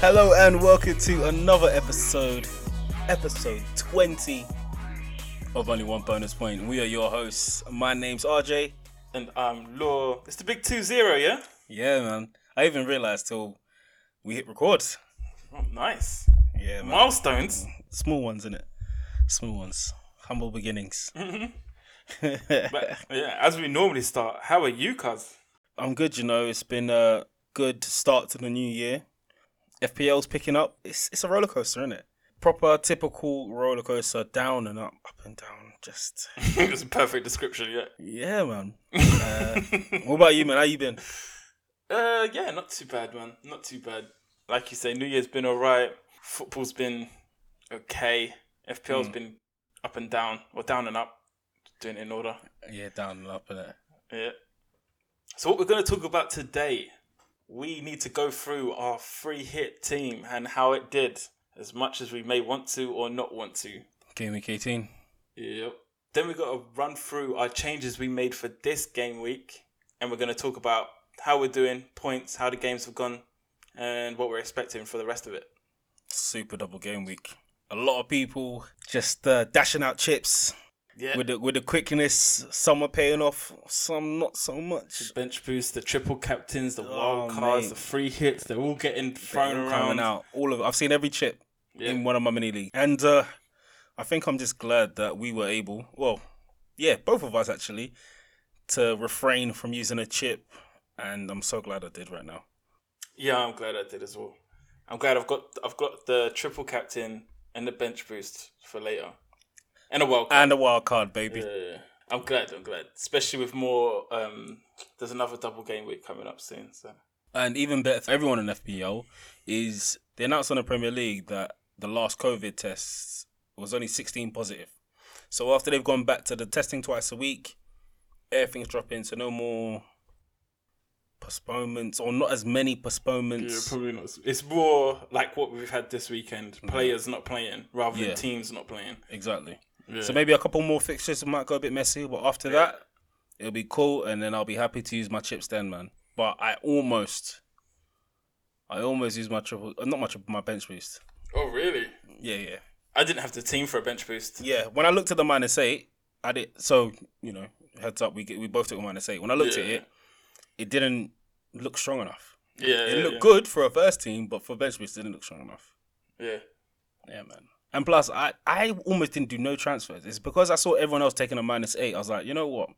Hello and welcome to another episode 20 of Only One Bonus Point. We are your hosts. My name's RJ. And I'm Law. It's the big 2-0, yeah? Yeah, man. I even realised till we hit record. Oh, nice. Yeah, man. Milestones. Small ones, innit? Small ones. Humble beginnings. But yeah, as we normally start, how are you, cuz? I'm good, you know. It's been a good start to the new year. FPL's picking up. It's a roller coaster, isn't it? Proper, typical roller coaster, down and up, up and down. Just it's a perfect description, yeah. Yeah, man. What about you, man? How you been? Yeah, not too bad, man. Not too bad. Like you say, New Year's been alright. Football's been okay. FPL's been up and down, or down and up. Doing it in order. Yeah, down and up, innit? Yeah. So what we're going to talk about today. We need to go through our free hit team and how it did, as much as we may want to or not want to. Game week 18. Yep. Then we got to run through our changes we made for this game week, and we're going to talk about how we're doing, points, how the games have gone, and what we're expecting for the rest of it. Super double game week. A lot of people just dashing out chips. Yeah. With the quickness, some are paying off, some not so much. The bench boosts, the triple captains, the wild cards, mate. The free hits, they're all getting thrown around. Out. All of it. I've seen every chip in one of my mini leagues. And I think I'm just glad that we were able, both of us actually, to refrain from using a chip. And I'm so glad I did right now. Yeah, I'm glad I did as well. I'm glad I've got the triple captain and the bench boost for later. And a wild card. And a wild card, baby. Yeah. I'm glad. Especially with more... there's another double game week coming up soon. So. And even better for everyone in FPL is they announced on the Premier League that the last COVID test was only 16 positive. So after they've gone back to the testing twice a week, everything's dropping, so no more postponements or not as many postponements. Yeah, probably not. It's more like what we've had this weekend. Players not playing rather than teams not playing. Exactly. Yeah. So maybe a couple more fixtures might go a bit messy, but after that, it'll be cool, and then I'll be happy to use my chips then, man. But I almost used my triple, not much of my bench boost. Oh, really? Yeah, yeah. I didn't have the team for a bench boost. Yeah, when I looked at the -8, I did. So, you know, heads up, we both took a -8. When I looked at it didn't look strong enough. Yeah, it looked good for a first team, but for bench boost, it didn't look strong enough. Yeah. Yeah, man. And plus, I almost didn't do no transfers. It's because I saw everyone else taking a -8. I was like, you know what?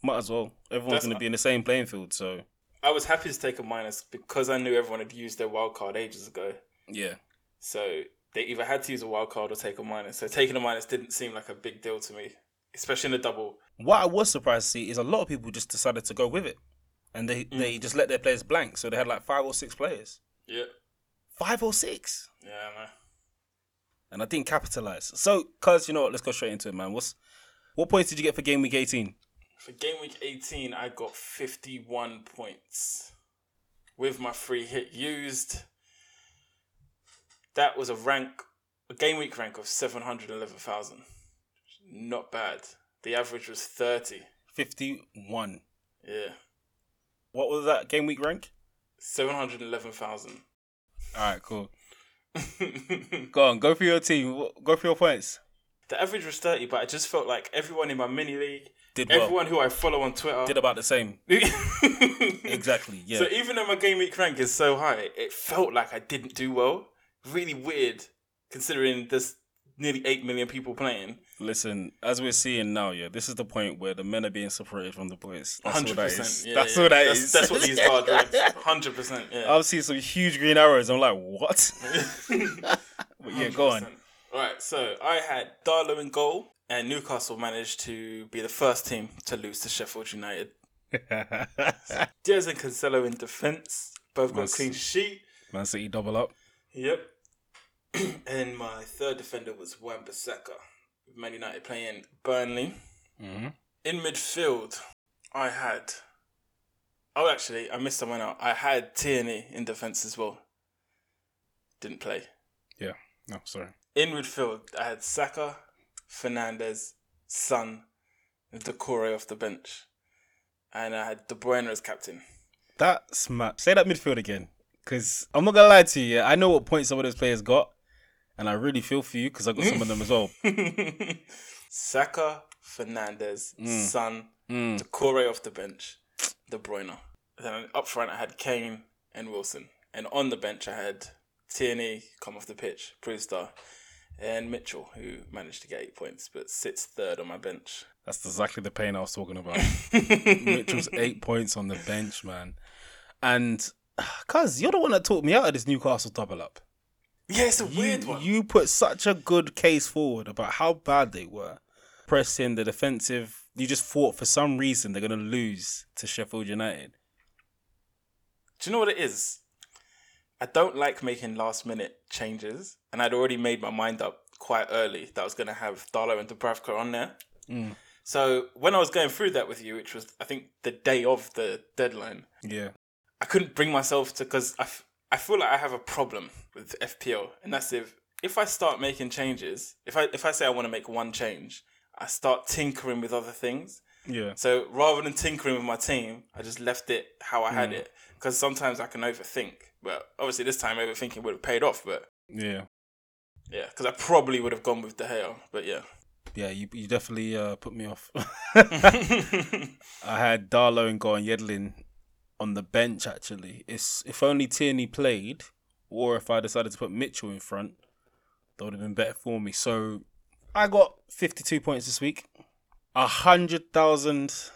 Might as well. Everyone's going to be in the same playing field, so... I was happy to take a minus because I knew everyone had used their wild card ages ago. Yeah. So they either had to use a wild card or take a minus. So taking a minus didn't seem like a big deal to me, especially in the double. What I was surprised to see is a lot of people just decided to go with it. And they just let their players blank. So they had like 5 or 6 players. Yeah. 5 or 6? Yeah, man. And I didn't capitalise. So, cuz, you know what, let's go straight into it, man. What points did you get for game week 18? For game week 18, I got 51 points. With my free hit used. That was a game week rank of 711,000. Not bad. The average was 30. 51. Yeah. What was that game week rank? 711,000. All right, cool. Go on, go for your team. Go for your points. The average was 30, but I just felt like everyone in my mini league, everyone who I follow on Twitter... did about the same. Exactly, yeah. So even though my game week rank is so high, it felt like I didn't do well. Really weird, considering there's nearly 8 million people playing. Listen, as we're seeing now, this is the point where the men are being separated from the boys. That's 100%. That's what that is. That's what these hard ranks. 100%. Yeah. I've seen some huge green arrows. I'm like, what? But yeah, go on. All right, so I had Darlow in goal, and Newcastle managed to be the first team to lose to Sheffield United. Diaz and Cancelo in defence. Both got a clean sheet. Man City double up. Yep. And my third defender was Wan-Bissaka. Man United playing Burnley. Mm-hmm. In midfield, I had... Oh, actually, I missed someone out. I had Tierney in defence as well. Didn't play. Yeah. No, sorry. In midfield, I had Saka, Fernandes, Son, and Decore off the bench. And I had De Bruyne as captain. That's mad. Say that midfield again. Because I'm not going to lie to you. I know what points some of those players got. And I really feel for you because I got some of them as well. Saka, Fernandes, Son, Decore off the bench, De Bruyne. Then up front, I had Kane and Wilson. And on the bench, I had Tierney come off the pitch, Brewster, and Mitchell, who managed to get 8 points, but sits third on my bench. That's exactly the pain I was talking about. Mitchell's 8 points on the bench, man. And, cuz, you're the one that talked me out of this Newcastle double up. Yeah, it's a weird one. You put such a good case forward about how bad they were. Pressing the defensive, you just thought for some reason they're going to lose to Sheffield United. Do you know what it is? I don't like making last minute changes, and I'd already made my mind up quite early that I was going to have Darlow and Dubravka on there. Mm. So when I was going through that with you, which was, I think, the day of the deadline, yeah, I couldn't bring myself to, because I feel like I have a problem with FPL, and that's if I start making changes, if I say I want to make one change, I start tinkering with other things. Yeah. So rather than tinkering with my team, I just left it how I had it. Because sometimes I can overthink. But obviously this time overthinking would have paid off. But yeah. Yeah, because I probably would have gone with De Gea. But yeah. Yeah, you definitely put me off. I had Darlow and Goran Yedlin on the bench, actually. If only Tierney played, or if I decided to put Mitchell in front, that would have been better for me. So I got 52 points this week. 100,000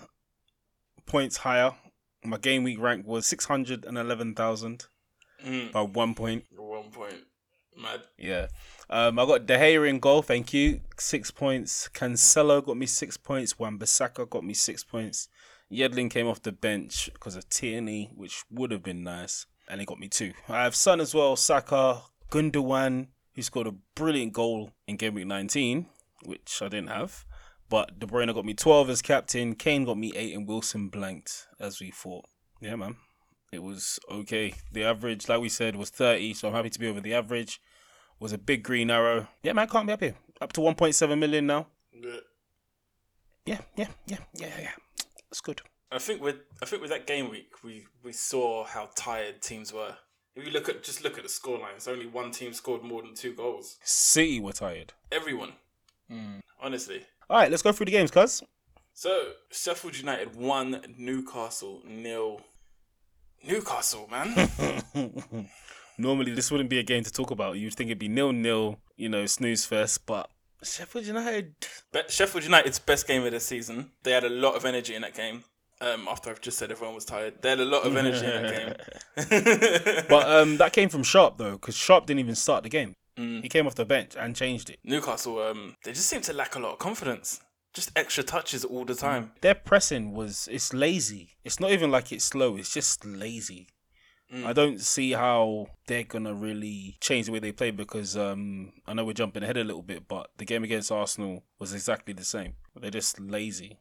points higher. My game week rank was 611,000 by 1 point. 1 point. Mad. Yeah. I got De Gea in goal. Thank you. 6 points. Cancelo got me 6 points. Wan-Bissaka got me 6 points. Yedlin came off the bench because of Tierney, which would have been nice. And he got me 2. I have Son as well. Saka, Gundogan, who scored a brilliant goal in game week 19, which I didn't have. But De Bruyne got me 12 as captain. Kane got me 8 and Wilson blanked as we thought. Yeah, man. It was okay. The average, like we said, was 30. So I'm happy to be over the average. Was a big green arrow. Yeah, man, can't be happy. Up to 1.7 million now. Yeah. It's good. I think with that game week, we saw how tired teams were. If you look at the scoreline, it's only one team scored more than 2 goals. City were tired. Everyone. Honestly. All right, let's go through the games, cuz. So, Sheffield United 1, Newcastle 0. Newcastle, man. Normally, this wouldn't be a game to talk about. You'd think it'd be 0-0, you know, snooze fest, but Sheffield United... Sheffield United's best game of the season. They had a lot of energy in that game. After I've just said everyone was tired. They had a lot of energy in that game. But that came from Sharp, though, because Sharp didn't even start the game. He came off the bench and changed it. Newcastle, they just seem to lack a lot of confidence. Just extra touches all the time. Their pressing it's lazy. It's not even like it's slow. It's just lazy. I don't see how they're going to really change the way they play because I know we're jumping ahead a little bit, but the game against Arsenal was exactly the same. They're just lazy.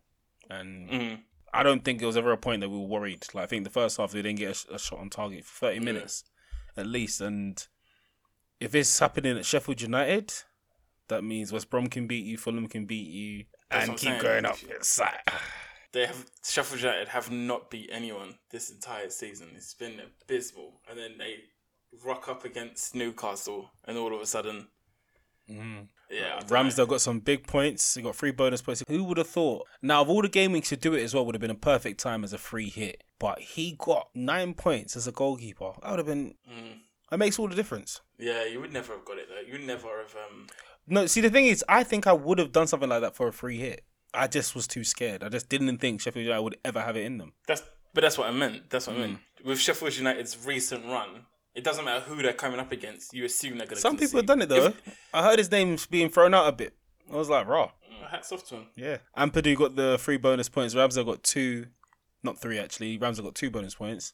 And I don't think there was ever a point that we were worried. Like, I think the first half, they didn't get a shot on target for 30 minutes at least. And... if it's happening at Sheffield United, that means West Brom can beat you, Fulham can beat you, and keep going up. Sheffield United have not beat anyone this entire season. It's been abysmal. And then they rock up against Newcastle, and all of a sudden... Ramsdale got some big points. He got 3 bonus points. Who would have thought? Now, of all the game weeks to do it as well, would have been a perfect time as a free hit. But he got 9 points as a goalkeeper. That would have been... It makes all the difference. Yeah, you would never have got it though. You would never have. No, see, the thing is, I think I would have done something like that for a free hit. I just was too scared. I just didn't think Sheffield United would ever have it in them. But that's what I meant. That's what I meant. With Sheffield United's recent run, it doesn't matter who they're coming up against. You assume they're going to. Some people have done it though. I heard his name being thrown out a bit. I was like, raw. Hats off to him. Yeah, Ampadu got the 3 bonus points. Ramsdale got 2, not 3 actually. Ramsdale got 2 bonus points.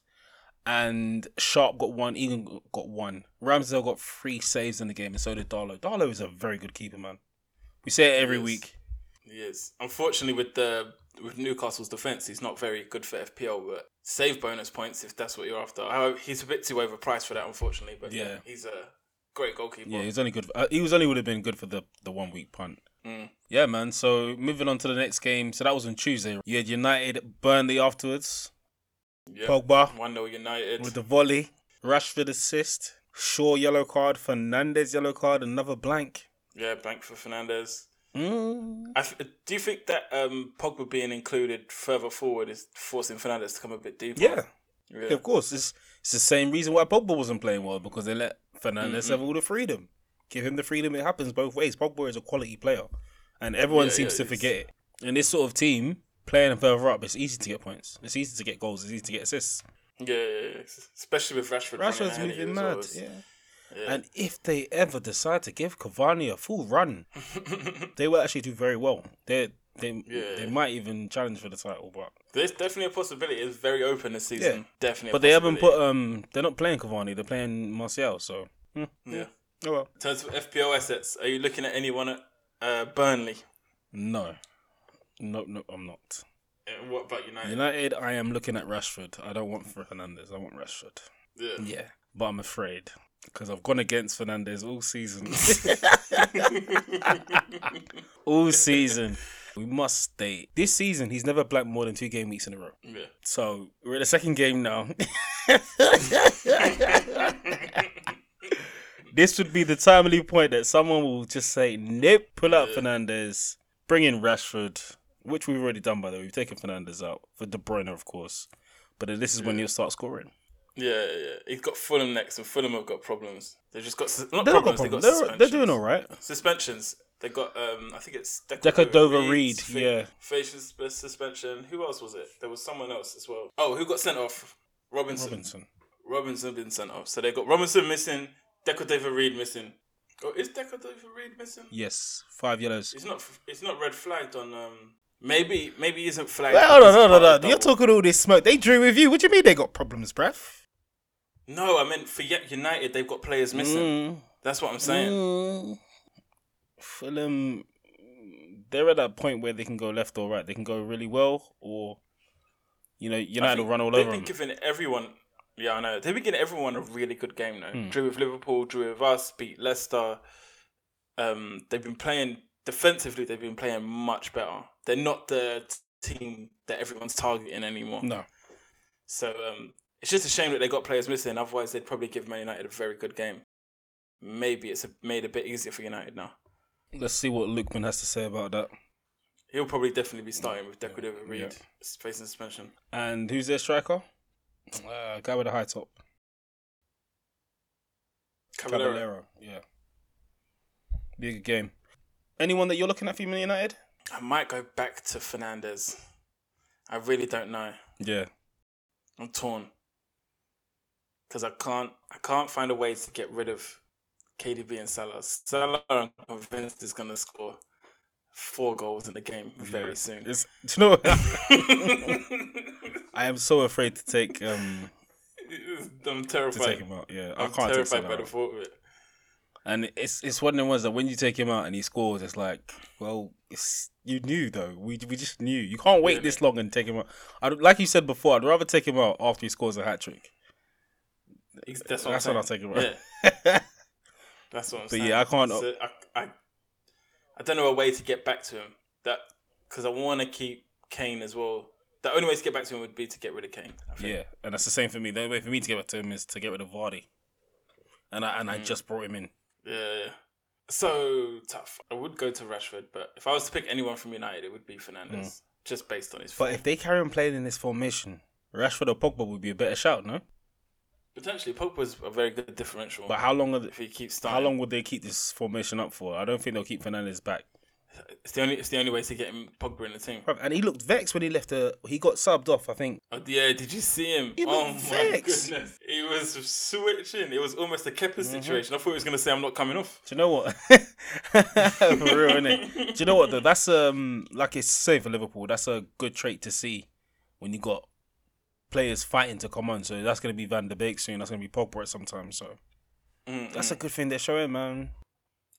and Sharp got one, Ings got one. Ramsdale got 3 saves in the game, and so did Darlow. Darlow is a very good keeper, man. We say it every week. He is. Unfortunately, with Newcastle's defence, he's not very good for FPL, but save bonus points if that's what you're after. He's a bit too overpriced for that, unfortunately, but yeah, he's a great goalkeeper. Yeah, he's only good. He would have been good for the 1 week punt. Mm. Yeah, man. So moving on to the next game. So that was on Tuesday. You had United Burnley afterwards. Yep. Pogba 1-0 United with the volley. Rashford assist. Shaw yellow card. Fernandes yellow card. Another blank. Yeah, blank for Fernandes. Mm. Do you think that Pogba being included further forward is forcing Fernandes to come a bit deeper? Yeah, of course. It's the same reason why Pogba wasn't playing well, because they let Fernandes have all the freedom. Give him the freedom. It happens both ways. Pogba is a quality player, and everyone seems to forget it. In this sort of team, playing further up, it's easy to get points. It's easy to get goals. It's easy to get assists. Yeah. Especially with Rashford. Rashford's moving mad. Well. Yeah. And if they ever decide to give Cavani a full run, they will actually do very well. They might even challenge for the title, but there's definitely a possibility. It's very open this season. Yeah. Definitely. But they haven't put they're not playing Cavani. They're playing Martial. So yeah. Oh well. In terms of FPL assets, are you looking at anyone at Burnley? No, I'm not. What about United? United, I am looking at Rashford. I don't want Fernandes. I want Rashford. Yeah. But I'm afraid, because I've gone against Fernandes all season. All season. We must state, this season, he's never blanked more than 2 game weeks in a row. Yeah. So, we're at the second game now. This would be the timely point that someone will just say, nope, pull out Fernandes, bring in Rashford, which we've already done, by the way. We've taken Fernandes out for De Bruyne, of course. But this is when he'll start scoring. Yeah. He's got Fulham next, and Fulham have got problems. They've just got... They've got suspensions. They're doing all right. Suspensions. They've got, I think it's... Decordova-Reid, yeah. Facial suspension. Who else was it? There was someone else as well. Oh, who got sent off? Robinson been sent off. So they've got Robinson missing... Decordova-Reid missing. Oh, is Decordova-Reid missing? Yes, 5 yellows. It's not red flagged on. Maybe he isn't flagged. No. You're talking all this smoke. They drew with you. What do you mean they got problems, bruv? No, I meant for United they've got players missing. That's what I'm saying. Fulham, they're at that point where they can go left or right. They can go really well, or United will run all over them. They've been giving everyone. Yeah, I know. They've been giving everyone a really good game, though. Drew with Liverpool, drew with us, beat Leicester. They've been playing... Defensively, they've been playing much better. They're not the team that everyone's targeting anymore. No. So, it's just a shame that they got players missing. Otherwise, they'd probably give Man United a very good game. Maybe it's made a bit easier for United now. Let's see what Lookman has to say about that. He'll probably definitely be starting with Decordova-Reid facing suspension. And who's their striker? Guy with a high top. Cavaleiro. Yeah. Be a good game. Anyone that you're looking at for Man United? I might go back to Fernandes. I really don't know. Yeah. I'm torn. Because I can't find a way to get rid of KDB and Salah. Salah, I'm convinced, is going to score 4 goals in the game very soon. I am so afraid to take. I'm terrified. To take him out, yeah. I'm terrified by the thought of it. And it's one of the ones that when you take him out and he scores, it's like, well, you knew though. We just knew. You can't wait this long and take him out. Like you said before, I'd rather take him out after he scores a hat trick. That's what I'll take him out. Yeah. That's what I'm saying. But yeah, I can't. So I don't know a way to get back to him. Because I want to keep Kane as well. The only way to get back to him would be to get rid of Kane, I think. Yeah, and that's the same for me. The only way for me to get back to him is to get rid of Vardy. And I just brought him in. Yeah. So tough. I would go to Rashford, but if I was to pick anyone from United, it would be Fernandes, just based on his form. But if they carry on playing in this formation, Rashford or Pogba would be a better shout, no? Potentially. Pogba's a very good differential. But how long would they keep this formation up for? I don't think they'll keep Fernandes back. It's the only way to get him Pogba in the team. And he looked vexed when he left. He got subbed off, I think. Oh, yeah, did you see him? He looked vexed. My goodness. He was switching. It was almost a Kepa situation. I thought he was going to say, I'm not coming off. Do you know what? For real, innit? Do you know what, though? That's, like it's safe for Liverpool. That's a good trait to see when you got players fighting to come on. So that's going to be Van de Beek soon. That's going to be Pogba sometime. So that's a good thing they're showing, man.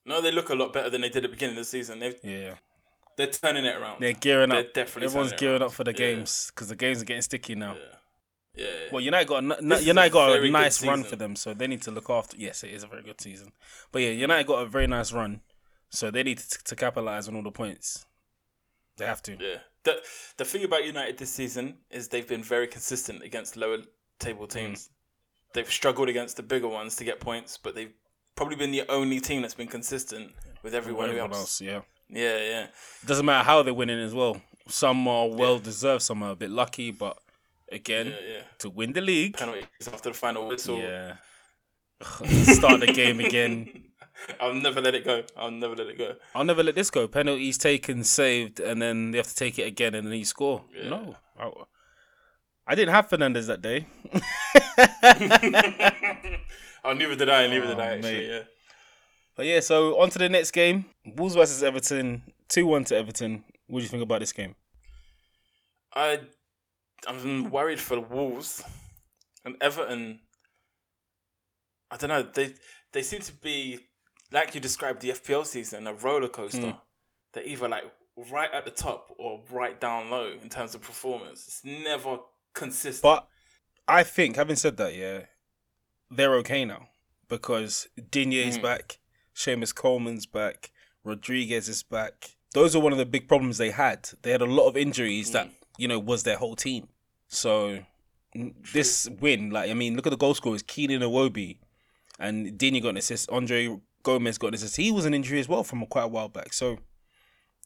No, they look a lot better than they did at the beginning of the season. They're turning it around. They're gearing up. They're definitely Everyone's gearing around. Up for the games because the games are getting sticky now. Well, United got a nice run for them, so they need to look after. Yes, it is a very good season. But yeah, United got a very nice run, so they need to capitalize on all the points. They have to. Yeah. The thing about United this season is they've been very consistent against lower table teams. They've struggled against the bigger ones to get points, but they've probably been the only team that's been consistent with everyone else. Yeah. Doesn't matter how they're winning as well. Some are well-deserved, some are a bit lucky, but again, to win the league. Penalties after the final whistle. Yeah. Start the game again. I'll never let it go. I'll never let this go. Penalties taken, saved, and then they have to take it again and then you score. Yeah. No. I didn't have Fernandes that day. Neither did I, actually, yeah. But yeah, so on to the next game. Wolves versus Everton, 2-1 to Everton. What do you think about this game? I'm worried for the Wolves. And Everton, I don't know, they seem to be, like you described the FPL season, a roller coaster. They're either like right at the top or right down low in terms of performance. It's never consistent. But I think, having said that, they're okay now because Digne is back, Seamus Coleman's back, Rodriguez is back. Those are one of the big problems they had. They had a lot of injuries that, was their whole team. So this win, look at the goal scorers, Keenan Iwobi and Digne got an assist, Andre Gomez got an assist. He was an injury as well from quite a while back. So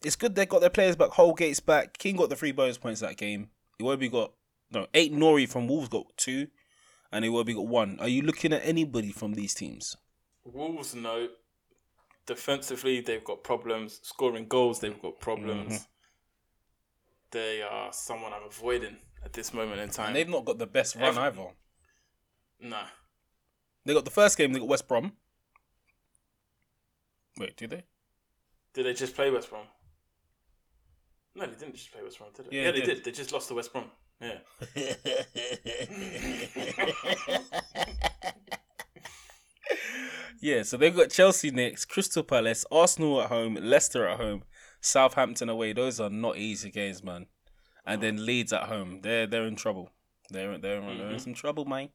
it's good they got their players back, Holgate's back, King got the 3 bonus points that game. Iwobi got, 8 Nori from Wolves got 2 and Iwobi got 1. Are you looking at anybody from these teams? Wolves, no. Defensively, they've got problems. Scoring goals, they've got problems. They are someone I'm avoiding at this moment in time. And they've not got the best run either. No. They got the first game, they got West Brom. Wait, did they? Did they just play West Brom? No, they didn't just play West Brom, did they? Yeah, they did. They just lost to West Brom. Yeah. Yeah, so they've got Chelsea next, Crystal Palace, Arsenal at home, Leicester at home, Southampton away. Those are not easy games, man. And then Leeds at home. They're in trouble. They're in some trouble, mate.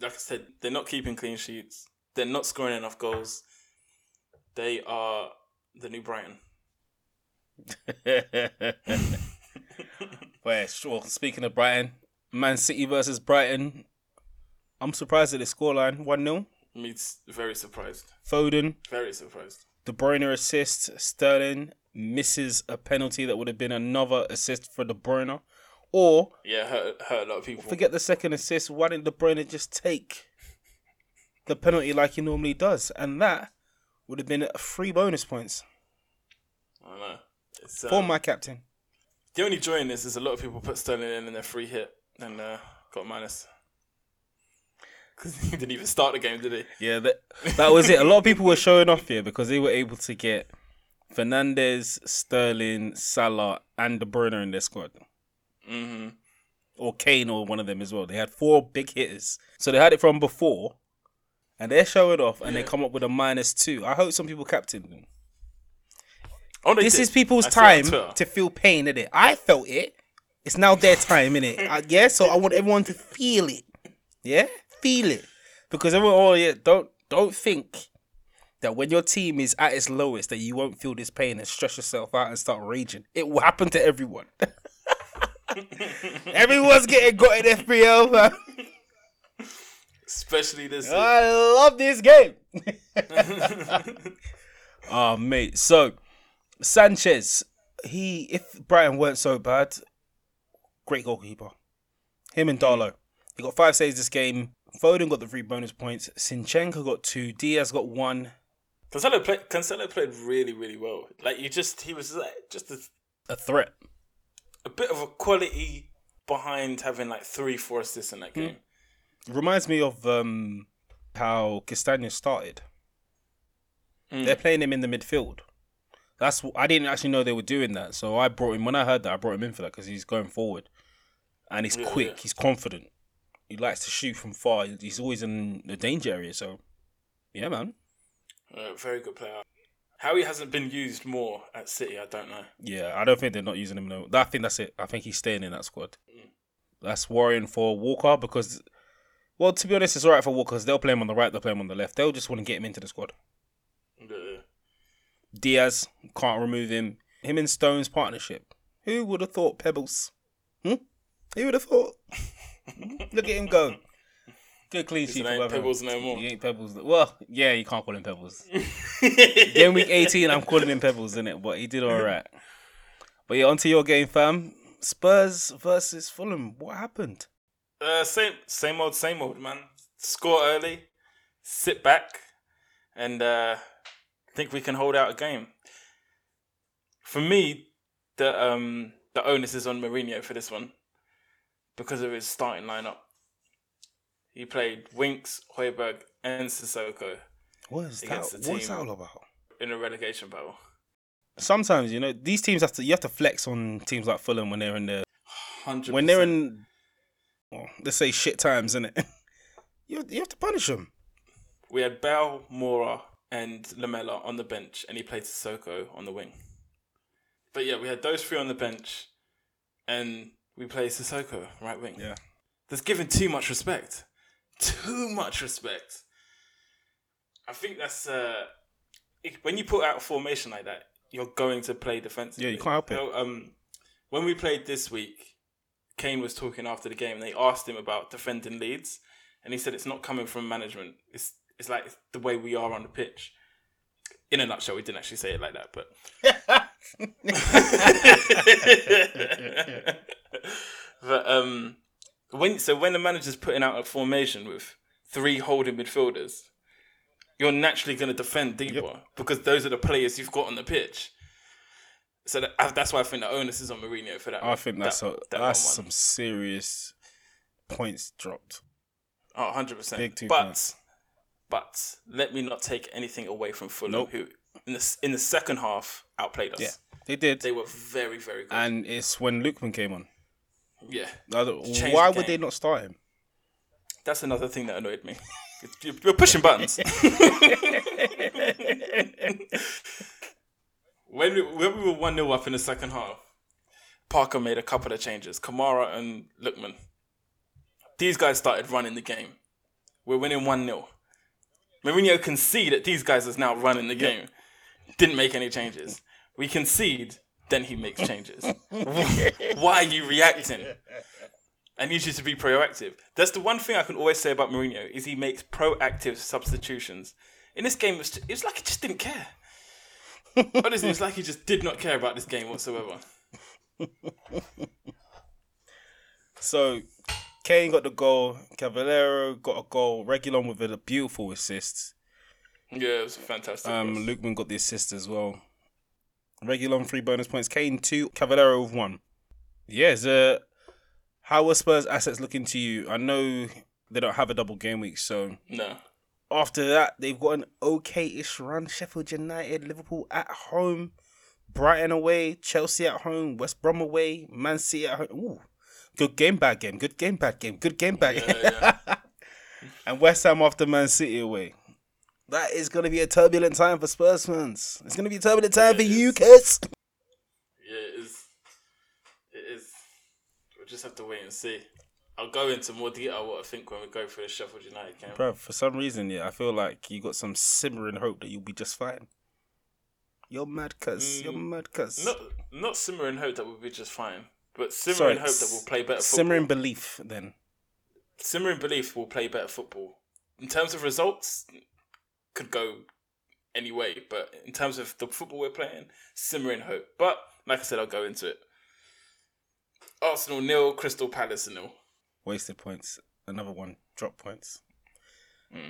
Like I said, they're not keeping clean sheets. They're not scoring enough goals. They are the new Brighton. Well, speaking of Brighton, Man City versus Brighton. I'm surprised at the scoreline, 1-0. Me, very surprised. Foden. Very surprised. De Bruyne assist. Sterling misses a penalty that would have been another assist for De Bruyne. Or... yeah, hurt a lot of people. Forget the second assist. Why didn't De Bruyne just take the penalty like he normally does? And that would have been 3 bonus points. I don't know. It's, for my captain. The only joy in this is a lot of people put Sterling in their free hit and got minus. Because he didn't even start the game, did he? Yeah, that was it. A lot of people were showing off here because they were able to get Fernandes, Sterling, Salah and De Bruyne in their squad. Or Kane or one of them as well. They had 4 big hitters. So they had it from before and they're showing off and they come up with a -2. I hope some people captained them. Oh, this is people's time to feel pain, innit? I felt it. It's now their time, innit? So I want everyone to feel it. Yeah? Feel it, because everyone, don't think that when your team is at its lowest that you won't feel this pain and stress yourself out and start raging. It will happen to everyone. Everyone's getting got in FPL, man. Especially this. I love this game. Oh, mate. So Sanchez, if Brighton weren't so bad, great goalkeeper. Him and Darlow, he got 5 saves this game. Foden got the 3 bonus points. Sinchenko got 2. Diaz got 1. Cancelo played really, really well. He was just a threat. A bit of a quality behind having 3-4 assists in that game. Reminds me of how Castagne started. They're playing him in the midfield. I didn't actually know they were doing that. So I brought him in for that because he's going forward. and he's quick. He's confident. He likes to shoot from far. He's always in the danger area. So, yeah, man. Very good player. How he hasn't been used more at City, I don't know. Yeah, I don't think they're not using him. No, I think that's it. I think he's staying in that squad. Mm. That's worrying for Walker because, well, to be honest, it's all right for Walker because they'll play him on the right, they'll play him on the left. They'll just want to get him into the squad. Yeah. Diaz, can't remove him. Him and Stones partnership. Who would have thought, Pebbles? Who would have thought? Look at him go. Good clean sheet. He ain't Pebbles no more. He ain't Pebbles. Well, yeah, you can't call him Pebbles. Game week 18, I'm calling him Pebbles, innit? But he did all right. But yeah, onto your game, fam. Spurs versus Fulham. What happened? Same old, man. Score early, sit back, and think we can hold out a game. For me, the onus is on Mourinho for this one because of his starting lineup. He played Winks, Højbjerg, and Sissoko. What's that all about? In a relegation battle. Sometimes, you know, these teams you have to flex on teams like Fulham when they're in the 100%. When they're in, well, let's say shit times, innit? You have to punish them. We had Bale, Moura, and Lamela on the bench, and he played Sissoko on the wing. But yeah, we had those three on the bench, and we played Sissoko right wing. Yeah, that's given too much respect. Too much respect. I think that's when you put out a formation like that, you're going to play defensively. Yeah, you can't help it. So, when we played this week, Kane was talking after the game, and they asked him about defending Leeds, and he said it's not coming from management. It's like the way we are on the pitch. In a nutshell, we didn't actually say it like that, but but when the manager's putting out a formation with three holding midfielders, you're naturally going to defend deeper because those are the players you've got on the pitch. So that's why I think the onus is on Mourinho for that. I think that's some serious points dropped. Oh, 100%. But let me not take anything away from Fulham, who in the second half outplayed us. Yeah, they did. They were very, very good. And it's when Lookman came on. Yeah. Why would they not start him? That's another thing that annoyed me. You're pushing buttons. When we were 1-0 up in the second half, Parker made a couple of changes. Kamara and Lookman. These guys started running the game. We're winning 1-0. Mourinho can see that these guys are now running the game. Didn't make any changes. We concede, then he makes changes. Why are you reacting? I need you to be proactive. That's the one thing I can always say about Mourinho is he makes proactive substitutions. In this game, it was like he just didn't care. Honestly, it's like he just did not care about this game whatsoever. So, Kane got the goal. Cavaleiro got a goal. Reguilon with a beautiful assist. Yeah, it was fantastic. Lookman got the assist as well. Reguilon 3 bonus points. Kane 2. Cavaleiro with 1. Yeah, how are Spurs assets looking to you? I know they don't have a double game week, so no. After that, they've got an okay-ish run. Sheffield United, Liverpool at home, Brighton away, Chelsea at home, West Brom away, Man City at home. Ooh, good game, bad game. Good game, bad game. Good game, bad game. Yeah. And West Ham after Man City away. That is going to be a turbulent time for Spurs fans. It's going to be a turbulent time for you, kids. Yeah, it is. It is. We'll just have to wait and see. I'll go into more detail what I think when we go for the Sheffield United game. Bruv, for some reason, I feel like you got some simmering hope that you'll be just fine. You're mad, cuz. You're mad, cuz. Not simmering hope that we'll be just fine, but simmering hope that we'll play better football. Simmering belief, then. Simmering belief we'll play better football. In terms of results, could go any way, but in terms of the football we're playing, simmering hope. But, like I said, I'll go into it. Arsenal 0, Crystal Palace 0. Wasted points. Another one. Drop points.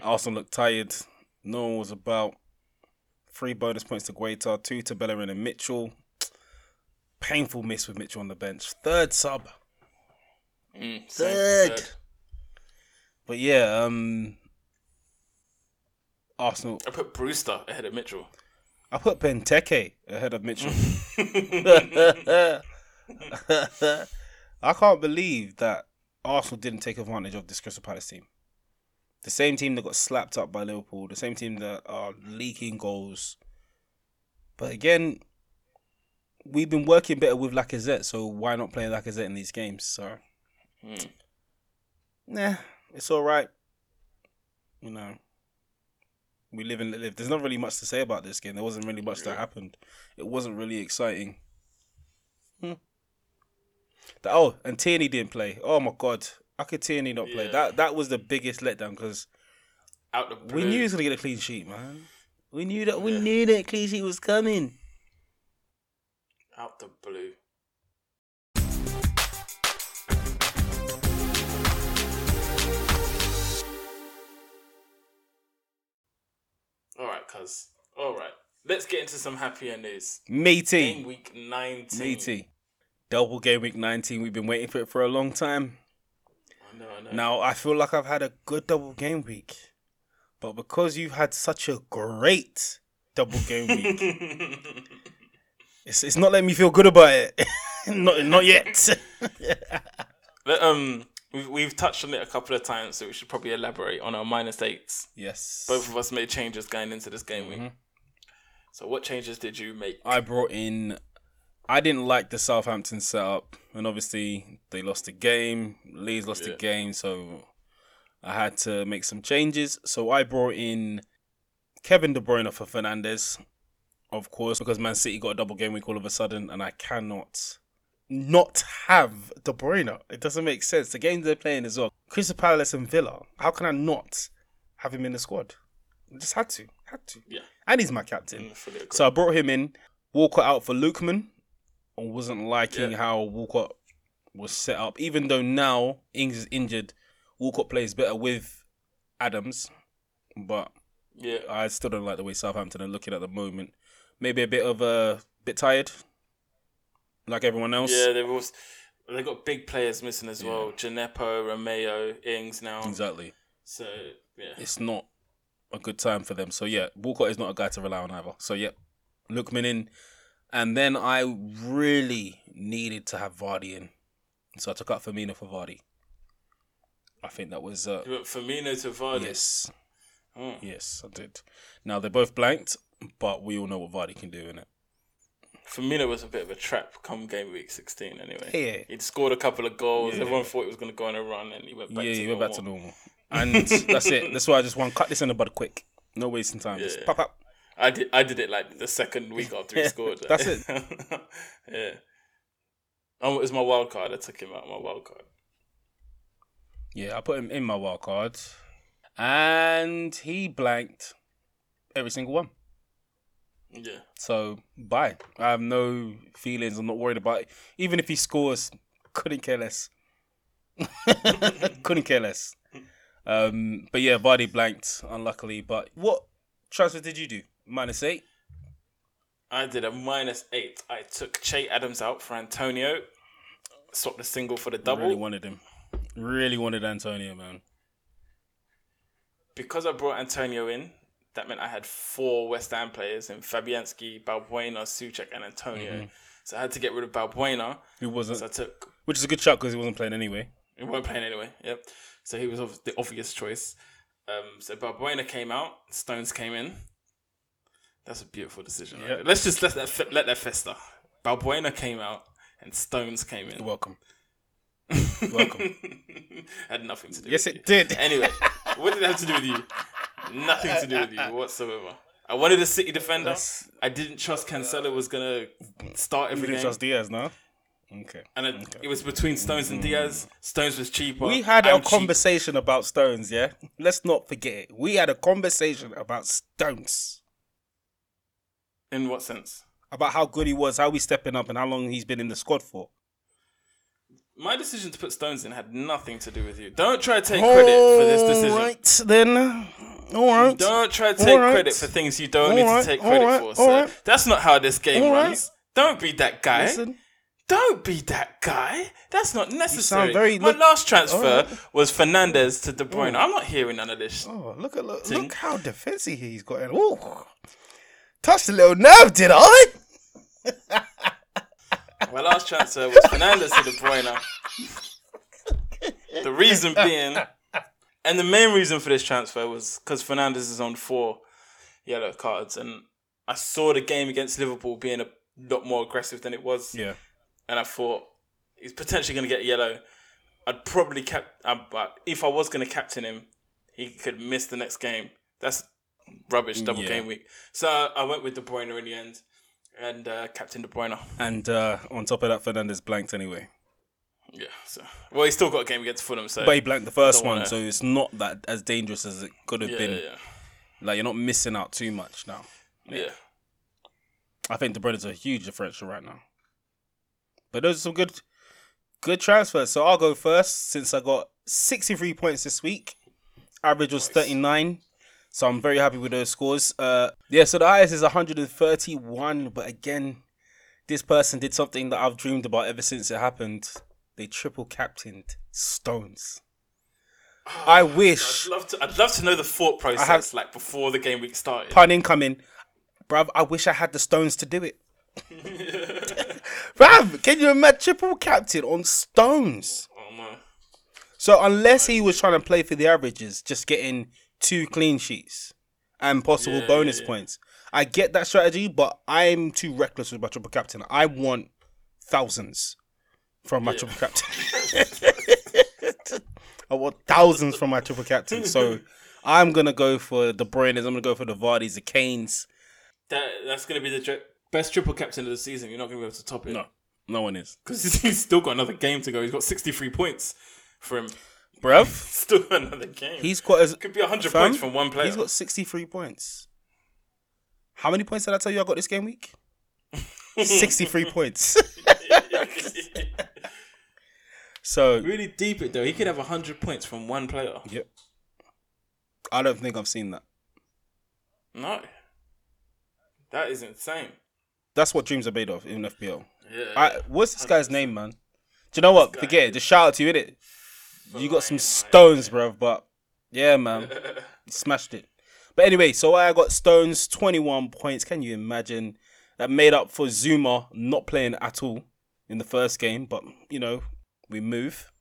Arsenal looked tired. No one was about. 3 bonus points to Guaita. 2 to Bellerin and Mitchell. Painful miss with Mitchell on the bench. Third sub. Third. But yeah, Arsenal. I put Brewster ahead of Mitchell. I put Benteke ahead of Mitchell. I can't believe that Arsenal didn't take advantage of this Crystal Palace team. The same team that got slapped up by Liverpool, the same team that are leaking goals. But again, we've been working better with Lacazette, so why not play Lacazette in these games? So, nah, it's all right. You know, we live and live. There's not really much to say about this game. There wasn't really much that happened. It wasn't really exciting. Oh, and Tierney didn't play. Oh my God. How could Tierney not play? That was the biggest letdown because we knew he was going to get a clean sheet, man. We knew that clean sheet was coming. Out the blue. All right, cuz. All right. Let's get into some happier news. Matey. Game week 19. Matey. Double game week 19. We've been waiting for it for a long time. I know. Now, I feel like I've had a good double game week. But because you've had such a great double game week, it's not letting me feel good about it. not yet. But, We've touched on it a couple of times, so we should probably elaborate on our -8s. Yes. Both of us made changes going into this game week. So what changes did you make? I didn't like the Southampton setup, and obviously they lost the game. Leeds lost the game, so I had to make some changes. So I brought in Kevin De Bruyne for Fernandes, of course, because Man City got a double game week all of a sudden, and I cannot not have De Bruyne. It doesn't make sense. The games they're playing as well. Crystal Palace and Villa. How can I not have him in the squad? I just had to. Yeah. And he's my captain. So I brought him in. Walcott out for Lookman. I wasn't liking how Walcott was set up. Even though now Ings is injured, Walcott plays better with Adams. But I still don't like the way Southampton are looking at the moment. Maybe a bit tired. Like everyone else. Yeah, they've got big players missing as well. Gineppo, Romeo, Ings now. Exactly. So, yeah. It's not a good time for them. So, yeah, Walcott is not a guy to rely on either. So, yeah, Lookman in. And then I really needed to have Vardy in. So I took out Firmino for Vardy. I think that was... You went Firmino to Vardy? Yes. Oh. Yes, I did. Now, they're both blanked, but we all know what Vardy can do, innit? Firmino was a bit of a trap come game week 16 anyway. Yeah. He'd scored a couple of goals. Yeah. Everyone thought he was going to go on a run and he went back to normal. Yeah, he went back to normal. And that's it. That's why I just want to cut this in the bud quick. No wasting time. Yeah. Just pop up. I did it like the second week after he scored. That's it. Yeah. Oh, it was my wild card. I took him out of my wild card. Yeah, I put him in my wild card. And he blanked every single one. Yeah. So, bye. I have no feelings. I'm not worried about it. Even if he scores, couldn't care less. Couldn't care less. But yeah, Vardy blanked, unluckily. But what transfer did you do? -8? I did a -8. I took Che Adams out for Antonio. Swapped the single for the double. Really wanted him. Really wanted Antonio, man. Because I brought Antonio in, that meant I had 4 West Ham players in Fabianski, Balbuena, Soucek and Antonio. Mm-hmm. So I had to get rid of Balbuena. Who wasn't. So I took, which is a good shot because he wasn't playing anyway. He wasn't playing anyway, yep. So he was the obvious choice. So Balbuena came out. Stones came in. That's a beautiful decision. Right? Yep. Let's just let that fester. Balbuena came out and Stones came in. Welcome. Had nothing to do with you. Yes, it did. Anyway, what did it have to do with you? Nothing to do with you whatsoever. I wanted a City defender. I didn't trust Cancelo was going to start every game. You didn't trust Diaz, no? Okay. And it was between Stones and Diaz. Stones was cheaper. We had a conversation about Stones, yeah? Let's not forget it. We had a conversation about Stones. In what sense? About how good he was, how he's stepping up, and how long he's been in the squad for. My decision to put Stones in had nothing to do with you. Don't try to take credit for this decision. All right. Don't try to take credit for things you don't need to take credit for. So that's not how this game runs. Don't be that guy. Listen. Don't be that guy. That's not necessary. My last transfer was Fernandes to De Bruyne. I'm not hearing none of this. Oh, look how defensive he's got. Oh, touched a little nerve, did I? My last transfer was Fernandes to De Bruyne. The reason being, and the main reason for this transfer was because Fernandes is on 4 yellow cards, and I saw the game against Liverpool being a lot more aggressive than it was. Yeah. And I thought, he's potentially going to get yellow. I'd probably if I was going to captain him, he could miss the next game. That's rubbish, double game week. So I went with De Bruyne in the end, and captain De Bruyne. And on top of that, Fernandes blanked anyway. Yeah. So he's still got a game against Fulham. So, but he blanked the first one, so it's not that as dangerous as it could have been. Yeah. Like, you're not missing out too much now. Yeah. I think De Bruyne's a huge differential right now. But those are some good transfers. So I'll go first, since I got 63 points this week. Average was 39. So I'm very happy with those scores. So the highest is 131. But again, this person did something that I've dreamed about ever since it happened. They triple captained Stones. Oh, I wish. I'd love to know the thought process before the game week started. Pun incoming. Bruv, I wish I had the Stones to do it. Bruv, can you imagine triple captain on Stones? Oh man. So unless he was trying to play for the averages, just getting 2 clean sheets and possible bonus points. I get that strategy, but I'm too reckless with my triple captain. I want thousands from my triple captain. I want thousands from my triple captain. So I'm going to go for the Bruynes. I'm going to go for the Vardys, the Kanes. That's going to be the best triple captain of the season. You're not going to be able to top it. No, no one is. Because he's still got another game to go. He's got 63 points for him. Bruv. Still got another game. He's got... Could be 100 points from one player. He's got 63 points. How many points did I tell you I got this game week? 63 points. So really deep it though. He could have 100 points from one player. Yep. I don't think I've seen that. No. That is insane. That's what dreams are made of in FPL. Yeah. What's this guy's name, man? Do you know what? Forget it. Just shout out to you, innit? You got some Stones, bruv. But yeah, man. Smashed it. But anyway, so I got Stones, 21 points. Can you imagine? That made up for Zuma not playing at all in the first game. But, you know, we move.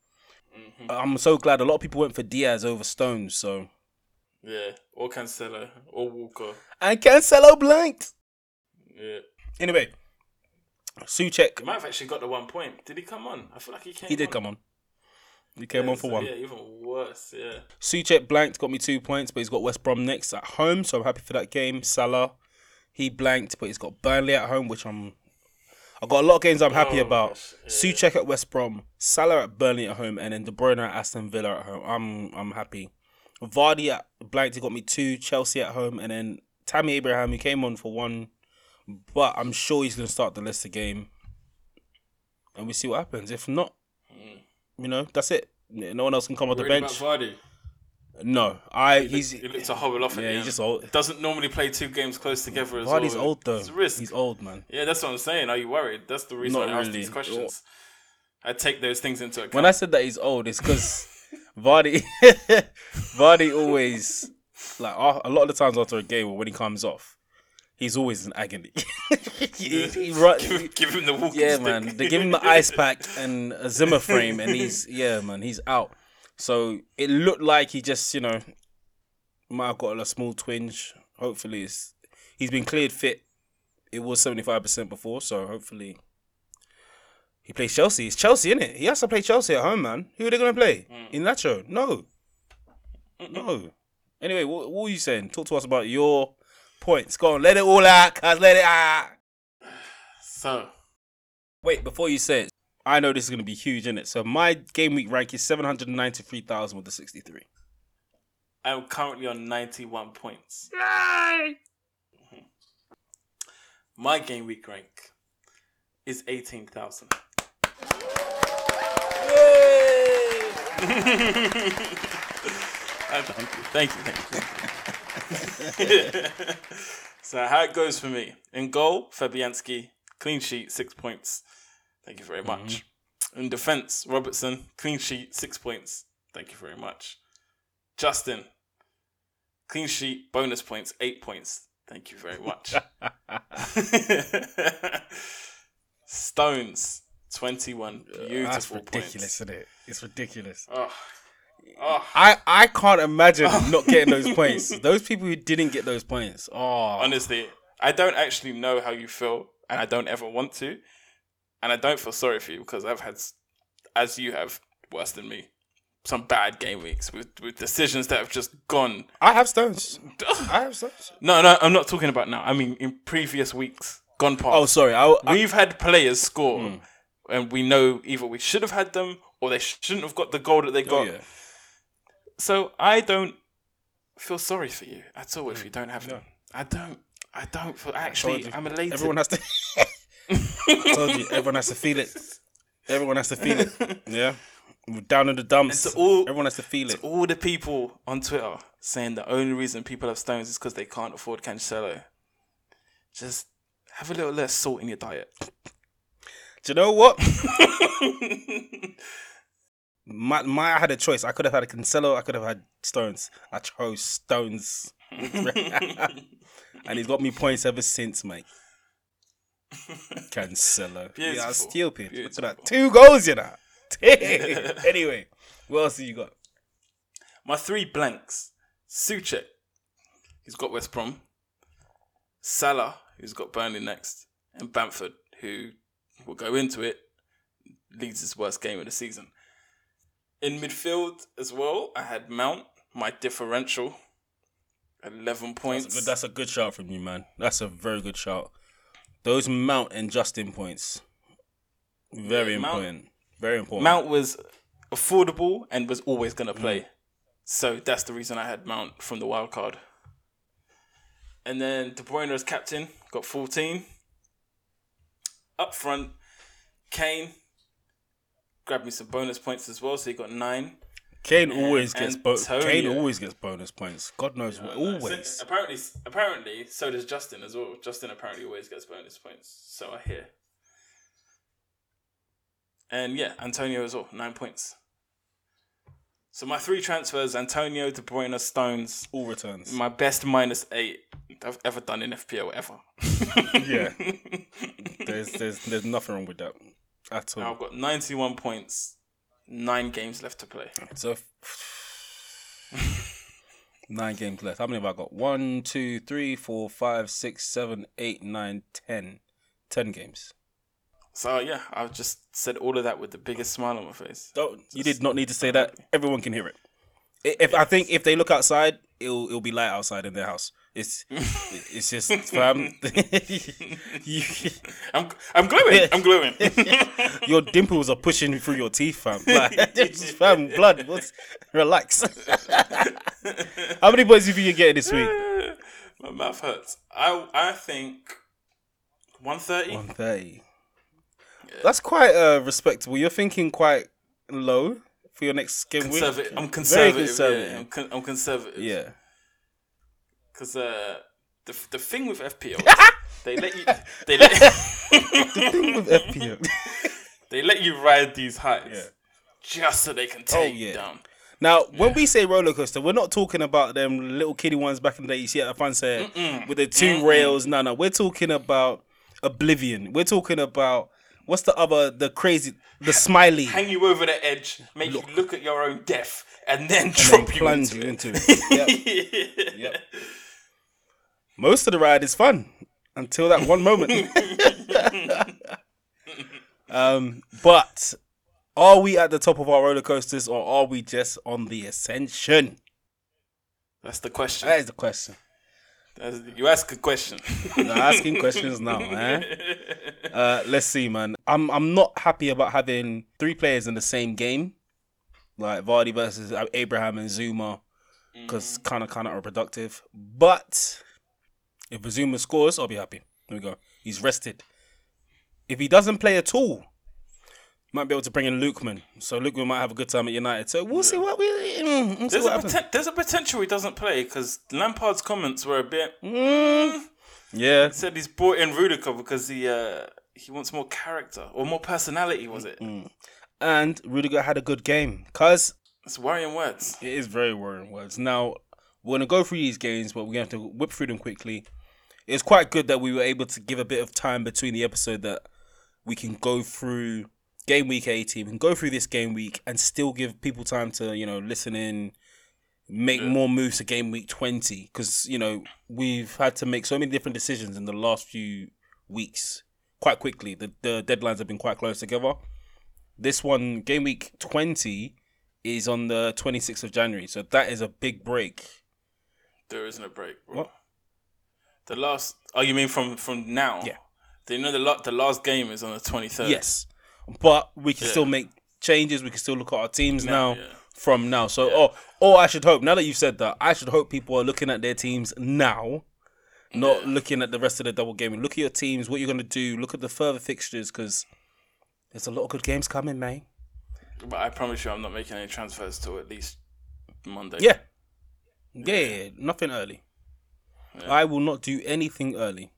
Mm-hmm. I'm so glad a lot of people went for Diaz over Stones, so. Yeah, or Cancelo, or Walker. And Cancelo blanked. Yeah. Anyway, Soucek. He might have actually got the 1 point. Did he come on? I feel like he came on. He did come on. He came on for one. Yeah, even worse, yeah. Soucek blanked, got me 2 points, but he's got West Brom next at home, so I'm happy for that game. Salah, he blanked, but he's got Burnley at home, which I've got a lot of games I'm happy about. Yeah. Soucek at West Brom, Salah at Burnley at home, and then De Bruyne at Aston Villa at home. I'm happy. Vardy at blanked, he got me 2. Chelsea at home, and then Tammy Abraham, who came on for 1, but I'm sure he's going to start the Leicester game, and we see what happens. If not, you know, that's it. No one else can come off the bench. About Vardy? No, it looks a horrible off. Yeah, he's just old. Doesn't normally play 2 games close together as well. Vardy's old though. It's a risk. He's old, man. Yeah, that's what I'm saying. Are you worried? That's the reason I asked these questions. I take those things into account. When I said that he's old, it's because Vardy always, like, a lot of the times after a game or when he comes off, he's always in agony. Give him the walking stick. Yeah, man. They give him the ice pack and a Zimmer frame, and he's out. So it looked like he just, you know, might have got a small twinge. Hopefully, he's been cleared fit. It was 75% before, so hopefully he plays Chelsea. It's Chelsea, innit? He has to play Chelsea at home, man. Who are they going to play? Inacho? No. Anyway, what were you saying? Talk to us about your points. Go on, let it all out, cuz. Let it out. So, wait, before you say it, I know this is going to be huge, innit? So my game week rank is 793,000 with the 63. I'm currently on 91 points. Yay! My game week rank is 18,000. Yay! Thank you. So how it goes for me. In goal, Fabianski. Clean sheet, 6 points. Thank you very much. In defence, Robertson, clean sheet, 6 points. Thank you very much. Justin, clean sheet, bonus points, 8 points. Thank you very much. Stones, 21. Beautiful That's ridiculous, points. Isn't it? It's ridiculous. I can't imagine not getting those points. Those people who didn't get those points. Oh, honestly, I don't actually know how you feel, and I don't ever want to, and I don't feel sorry for you because I've had, as you have, worse than me, some bad game weeks with decisions that have just gone. I have Stones. No, I'm not talking about now. I mean, in previous weeks gone past. Oh, sorry. We've had players score, and we know either we should have had them or they shouldn't have got the goal that they got. Yeah. So I don't feel sorry for you at all if you don't have them. I don't feel. Actually, I'm elated. Everyone has to. I told you, everyone has to feel it. Yeah. Down in the dumps. Everyone has to feel it. All the people on Twitter saying the only reason people have Stones is because they can't afford Cancelo. Just have a little less salt in your diet. Do you know what? I had a choice. I could have had a Cancelo. I could have had Stones. I chose Stones. And he's got me points ever since, mate. Cancelo. Beautiful. Yeah, I steal people. Look at that. 2 goals, you know. Anyway, what else have you got? My 3 blanks. Soucek, who's got West Brom. Salah, who's got Burnley next. And Bamford, who will go into it, leads his worst game of the season. In midfield as well, I had Mount, my differential, 11 points. That's a good shout from you, man. That's a very good shout. Those Mount and Justin points. Very important. Very important. Mount was affordable and was always going to play. So that's the reason I had Mount from the wild card. And then De Bruyne as captain, got 14. Up front, Kane grabbed me some bonus points as well, so he got 9. Kane always gets bonus poins. God knows what. Always. So, apparently, so does Justin as well. Justin apparently always gets bonus points. So I hear. And yeah, Antonio as well, 9 points. So my 3 transfers, Antonio, De Bruyne, Stones. All returns. My best -8 I've ever done in FPL, ever. Yeah. There's nothing wrong with that at all. Now I've got 91 points, 9 games left to play. So 9 games left. How many have I got? 1, 2, 3, 4, 5, 6, 7, 8, 9, 10. 10 games. So, yeah, I've just said all of that with the biggest smile on my face. You did not need to say that. Everyone can hear it. I think if they look outside, it'll be light outside in their house. It's just, fam. I'm glowing. I'm glowing. Your dimples are pushing through your teeth, fam. Like, just, fam, blood. Relax. How many points do you think you're getting this week? My mouth hurts. I think 130. 130. That's quite respectable. You're thinking quite low for your next game week. I'm conservative. Very conservative. Yeah, I'm conservative. Yeah. Because the thing with FPL, they let you ride these heights just so they can take you down. Now, when we say roller coaster, we're not talking about them little kiddie ones back in the day you see at a sunset with the 2 rails. No, we're talking about Oblivion. We're talking about. What's the other, the smiley? Hang you over the edge, make you look at your own death, and then drop you into it. Yep. Most of the ride is fun, until that one moment. But are we at the top of our roller coasters, or are we just on the ascension? That's the question. That is the question. You ask a question. They're asking questions now, man. Let's see, man. I'm not happy about having 3 players in the same game, like Vardy versus Abraham and Zuma, because kind of unproductive. But if Zuma scores, I'll be happy. There we go. He's rested. If he doesn't play at all, might be able to bring in Lookman. So Lookman might have a good time at United. So we'll see what we... there's a potential he doesn't play because Lampard's comments were a bit... Yeah. He said he's brought in Rudiger because he wants more character or more personality, was it? And Rudiger had a good game because... It's worrying words. It is very worrying words. Now, we're going to go through these games, but we're going to have to whip through them quickly. It's quite good that we were able to give a bit of time between the episode that we can go through... game week 18 and go through this game week and still give people time to, you know, listen in, make more moves to game week 20, because, you know, we've had to make so many different decisions in the last few weeks quite quickly. The deadlines have been quite close together. This one, game week 20, is on the 26th of January, so that is a big break. There isn't a break, bro. What? The last... Oh, you mean from now? Yeah. Do you know the last game is on the 23rd? Yes. But we can still make changes. We can still look at our teams now from now. So, I should hope, now that you've said that, I should hope people are looking at their teams now, not looking at the rest of the double gaming. Look at your teams, what you're going to do. Look at the further fixtures, because there's a lot of good games coming, mate. But I promise you I'm not making any transfers till at least Monday. Yeah. Yeah, nothing early. Yeah. I will not do anything early.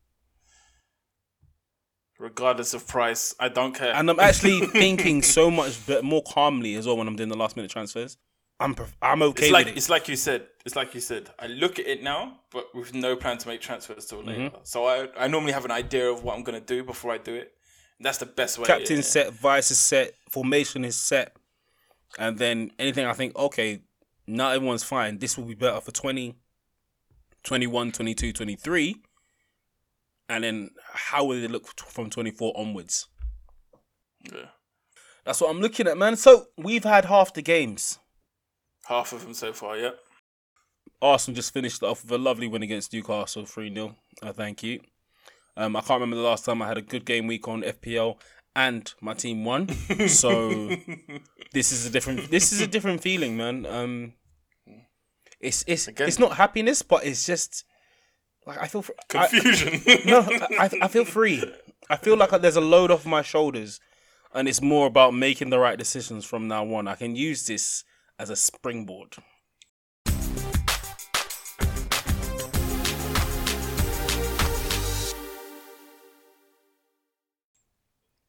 Regardless of price, I don't care. And I'm actually thinking so much more calmly as well when I'm doing the last minute transfers. I'm okay with it. It's like you said. I look at it now, but with no plan to make transfers till later. Mm-hmm. So I normally have an idea of what I'm going to do before I do it. And that's the best way. Captain's set, vice is set, formation is set. And then anything I think, okay, now everyone's fine. This will be better for 20, 21, 22, 23. And then how will it look from 24 onwards? Yeah. That's what I'm looking at, man. So we've had half the games. Half of them so far, yeah. Arsenal just finished off with a lovely win against Newcastle, 3-0. Thank you. I can't remember the last time I had a good game week on FPL and my team won. So this is a different feeling, man. It's not happiness, but it's just... like I feel confusion. I feel free. I feel like there's a load off my shoulders, and it's more about making the right decisions from now on. I can use this as a springboard.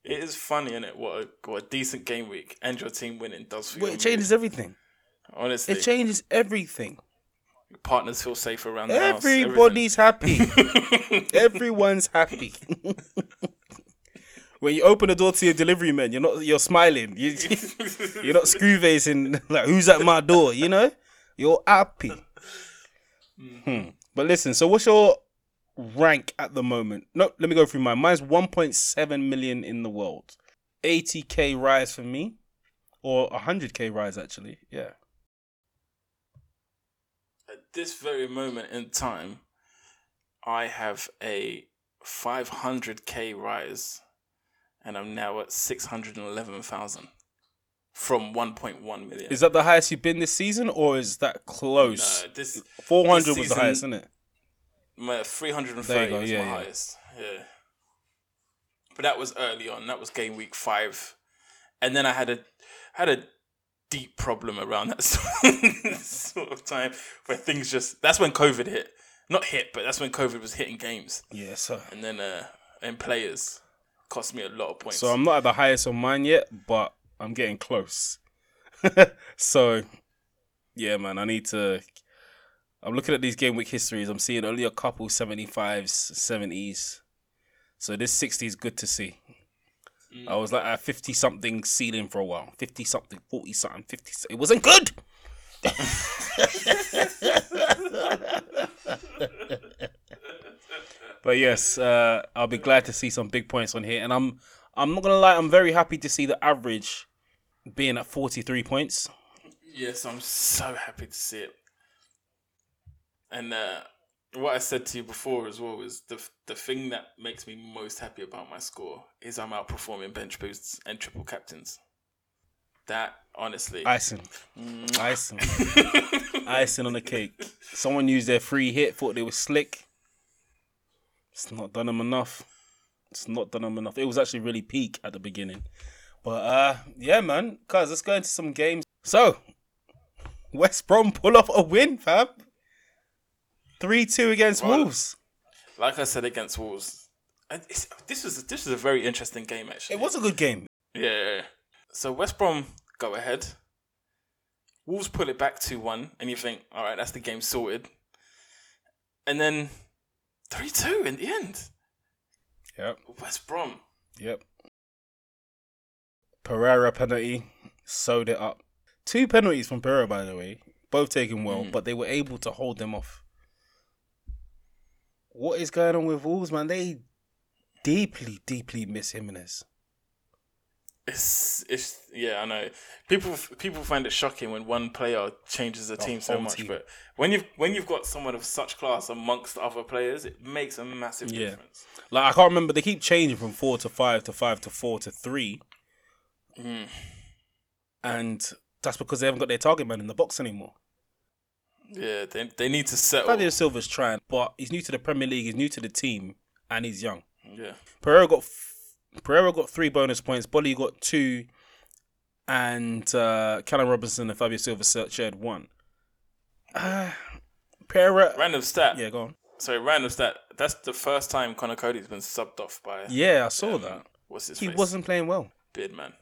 It is funny, isn't it? What a decent game week and your team winning does for you. Well, it changes everything. Honestly, it changes everything. Partners feel safe around the house. Everybody's happy. Everyone's happy. When you open the door to your delivery man, you're smiling. You're not screwfacing like who's at my door, you know? You're happy. But listen, so what's your rank at the moment? No, let me go through mine. Mine's 1.7 million in the world. 80k rise for me. Or 100k rise actually. Yeah. At this very moment in time, I have a 500k rise, and I'm now at 611,000 from 1.1 million. Is that the highest you've been this season, or is that close? No, 400 this season was the highest, isn't it? My 330 was my highest. Yeah, but that was early on. That was game week 5, and then I had a deep problem around that sort of time where things just... That's when COVID hit. Not hit, but that's when COVID was hitting games. Yeah, so... And then and players cost me a lot of points. So I'm not at the highest on mine yet, but I'm getting close. So, yeah, man, I need to... I'm looking at these game week histories. I'm seeing only a couple 75s, 70s. So this 60 is good to see. I was like at 50-something ceiling for a while. 50-something, 40-something, 50... It wasn't good! But yes, I'll be glad to see some big points on here. And I'm not going to lie, I'm very happy to see the average being at 43 points. Yes, I'm so happy to see it. And what I said to you before as well is the thing that makes me most happy about my score is I'm outperforming bench boosts and triple captains. That, honestly... Icing. Icing on the cake. Someone used their free hit, thought they were slick. It's not done them enough. It was actually really peak at the beginning. But, yeah, man. Guys, let's go into some games. So, West Brom pull off a win, fam. 3-2 against Wolves. Like I said, against Wolves. This was a very interesting game, actually. It was a good game. Yeah. So West Brom go ahead. Wolves pull it back 2-1. And you think, all right, that's the game sorted. And then 3-2 in the end. Yep. West Brom. Yep. Pereira penalty, sewed it up. Two penalties from Pereira, by the way. Both taken well, but they were able to hold them off. What is going on with Wolves, man? They deeply, deeply miss Jimenez. Yeah, I know. People find it shocking when one player changes the team so much, but when you've got someone of such class amongst other players, it makes a massive difference. Like, I can't remember. They keep changing from 4 to 5 to 5 to 4 to 3, and that's because they haven't got their target man in the box anymore. Yeah, they need to settle. Fabio Silva's trying, but he's new to the Premier League, he's new to the team, and he's young. Yeah, Pereira got 3 bonus points, Bolly got 2, and Callum Robinson and Fabio Silva shared 1. Pereira... Random stat. Yeah, go on. Sorry, random stat. That's the first time Connor Cody's been subbed off by... Yeah, I saw that. What's his face? Wasn't playing well. Beardman.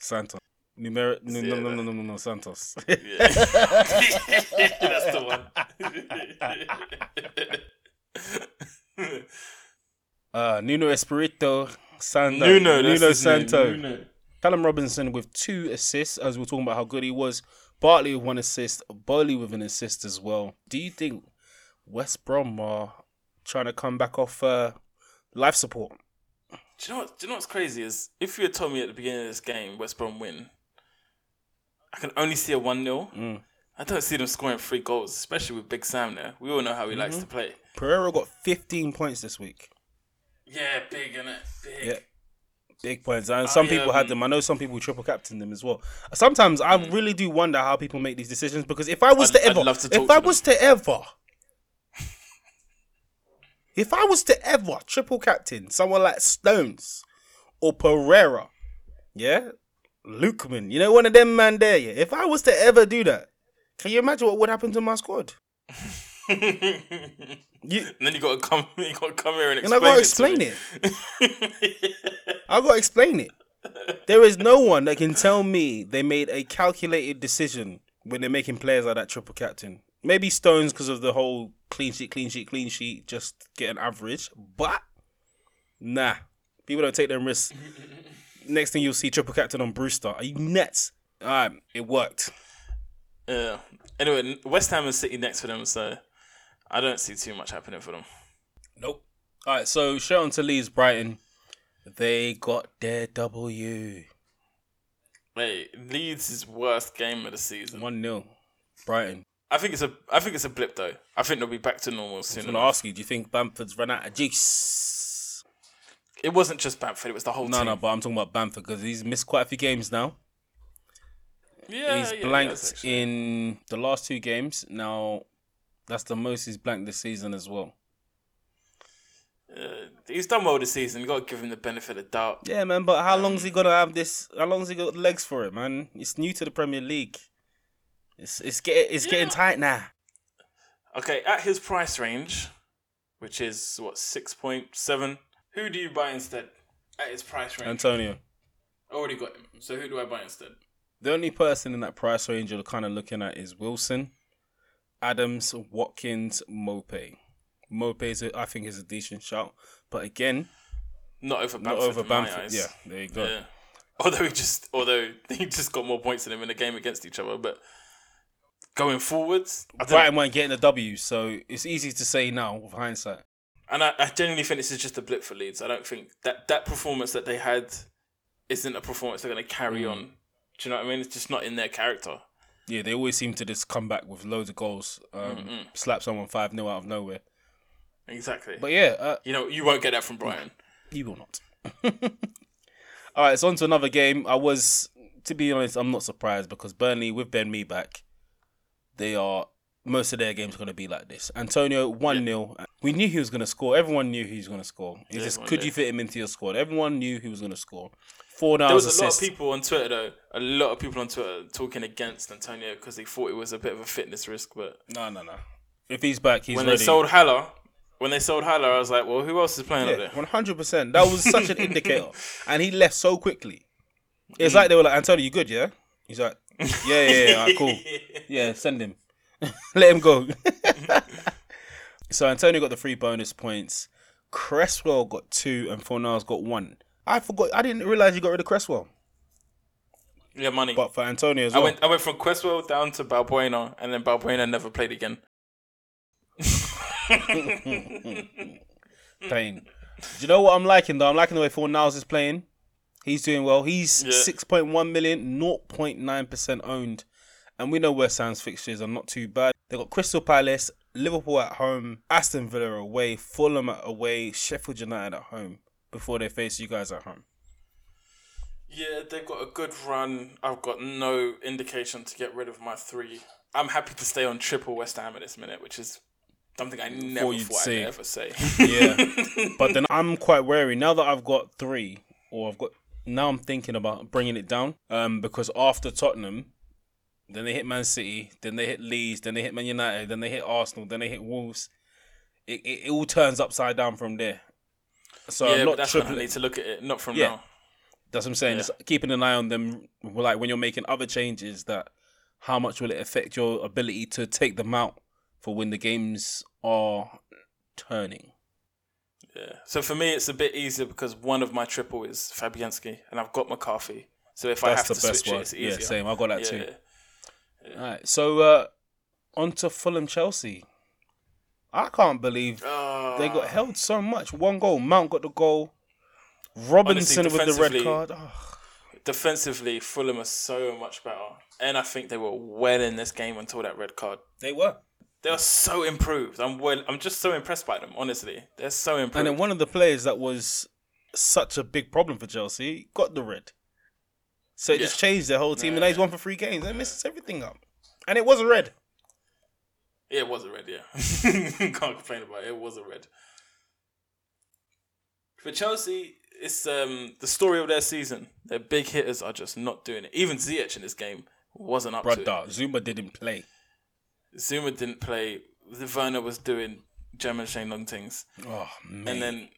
Santos. No, Santos. Yeah. That's the one. Nuno Espirito... Nuno Santo. Callum Robinson with 2 assists, as we're talking about how good he was. Bartley with 1 assist. Bowley with an assist as well. Do you think West Brom are trying to come back off life support? Do you know what's crazy is, if you had told me at the beginning of this game West Brom win, I can only see a 1-0. I don't see them scoring 3 goals, especially with Big Sam there. We all know how he likes to play. Pereira got 15 points this week. Yeah, big, innit? Big. Yeah. Big points. And some people had them. I know some people triple captained them as well. Sometimes I really do wonder how people make these decisions, because if I was to ever triple captain someone like Stones or Pereira, yeah? Lookman, you know, one of them man there, yeah? If I was to ever do that, can you imagine what would happen to my squad? And then you got to come here and explain it. And I got to explain it. I got to explain it. There is no one that can tell me they made a calculated decision when they're making players like that triple captain. Maybe Stones because of the whole clean sheet, just get an average. But nah, people don't take them risks. Next thing you'll see, triple captain on Brewster. Are you nuts? It worked. Yeah. Anyway, West Ham and City next for them, so I don't see too much happening for them. Nope. All right, so straight on to Leeds, Brighton. They got their W. Wait, Leeds' worst game of the season. 1-0, Brighton. I think it's a blip though. I think they'll be back to normal soon. I was going to ask you, do you think Bamford's run out of juice? It wasn't just Bamford; it was the whole team. No, but I'm talking about Bamford because he's missed quite a few games now. Yeah, he's blanked in the last 2 games. Now, that's the most he's blanked this season as well. He's done well this season. You got to give him the benefit of doubt. Yeah, man. But how long's he gonna have this? How long's he got legs for it, man? It's new to the Premier League. It's getting tight now. Okay, at his price range, which is what 6.7. Who do you buy instead? At his price range, Antonio. I already got him. So who do I buy instead? The only person in that price range you're kind of looking at is Wilson, Adams, Watkins, Mope. Mope I think is a decent shout, but again, not over Bamford. Yeah, there you go. Yeah. Although he just got more points than him in the game against each other, but going forwards, Brighton weren't getting a W, so it's easy to say now with hindsight. And I genuinely think this is just a blip for Leeds. I don't think that performance that they had isn't a performance they're going to carry on. Do you know what I mean? It's just not in their character. Yeah, they always seem to just come back with loads of goals, slap someone 5-0 out of nowhere. Exactly. But yeah. You won't get that from Brighton. You will not. All right, so on to another game. To be honest, I'm not surprised because Burnley, with Ben Mee back, most of their games are going to be like this. Antonio, 1-0. Yeah. We knew he was going to score. Everyone knew he was going to score. It's just, could you fit him into your squad? Everyone knew he was going to score. There was a lot of people on Twitter, though. A lot of people on Twitter talking against Antonio because they thought it was a bit of a fitness risk. But no. If he's back, he's ready. When they sold Haller, I was like, well, who else is playing up there? 100%. That was such an indicator. And he left so quickly. It's like they were like, Antonio, you good, yeah? He's like, yeah, all right, cool. Yeah, send him. Let him go. So Antonio got the 3 bonus points. Cresswell got 2 and Fornals got 1. I didn't realise you got rid of Cresswell. Yeah, money. But for Antonio as well. I went from Cresswell down to Balbuena, and then Balbuena never played again. Pain. Do you know what I'm liking though? I'm liking the way Fornals is playing. He's doing well. He's 6.1 million, 0.9% owned. And we know West Ham's fixtures are not too bad. They've got Crystal Palace, Liverpool at home, Aston Villa away, Fulham away, Sheffield United at home before they face you guys at home. Yeah, they've got a good run. I've got no indication to get rid of my three. I'm happy to stay on triple West Ham at this minute, which is something I never thought I'd ever say. Yeah, but then I'm quite wary. Now that I've got three, or I've got... Now I'm thinking about bringing it down because after Tottenham, then they hit Man City, then they hit Leeds, then they hit Man United, then they hit Arsenal, then they hit Wolves. It all turns upside down from there. So yeah, I'm not that's tripling. I need to look at it, not from now. That's what I'm saying. Yeah. Just keeping an eye on them, like when you're making other changes, that how much will it affect your ability to take them out for when the games are turning. Yeah. So for me, it's a bit easier because one of my triple is Fabianski and I've got McCarthy. So if that's I have to switch one. It, it's easier. Yeah, same. I've got that too. Yeah. All right. So on to Fulham Chelsea. I can't believe they got held so much. One goal. Mount got the goal. Robinson honestly, with the red card. Oh. Defensively, Fulham are so much better. And I think they were well in this game until that red card. They were. They are so improved. I'm just so impressed by them, honestly. They're so improved. And then one of the players that was such a big problem for Chelsea got the red. So it just changed their whole team. And now he's won for 3 games. They messed everything up. And it was a red. Yeah, it was a red, Can't complain about it. It was a red. For Chelsea, it's the story of their season. Their big hitters are just not doing it. Even Ziyech in this game wasn't up to it. Zuma didn't play. Werner was doing German Shane Long things. Oh, man. And then...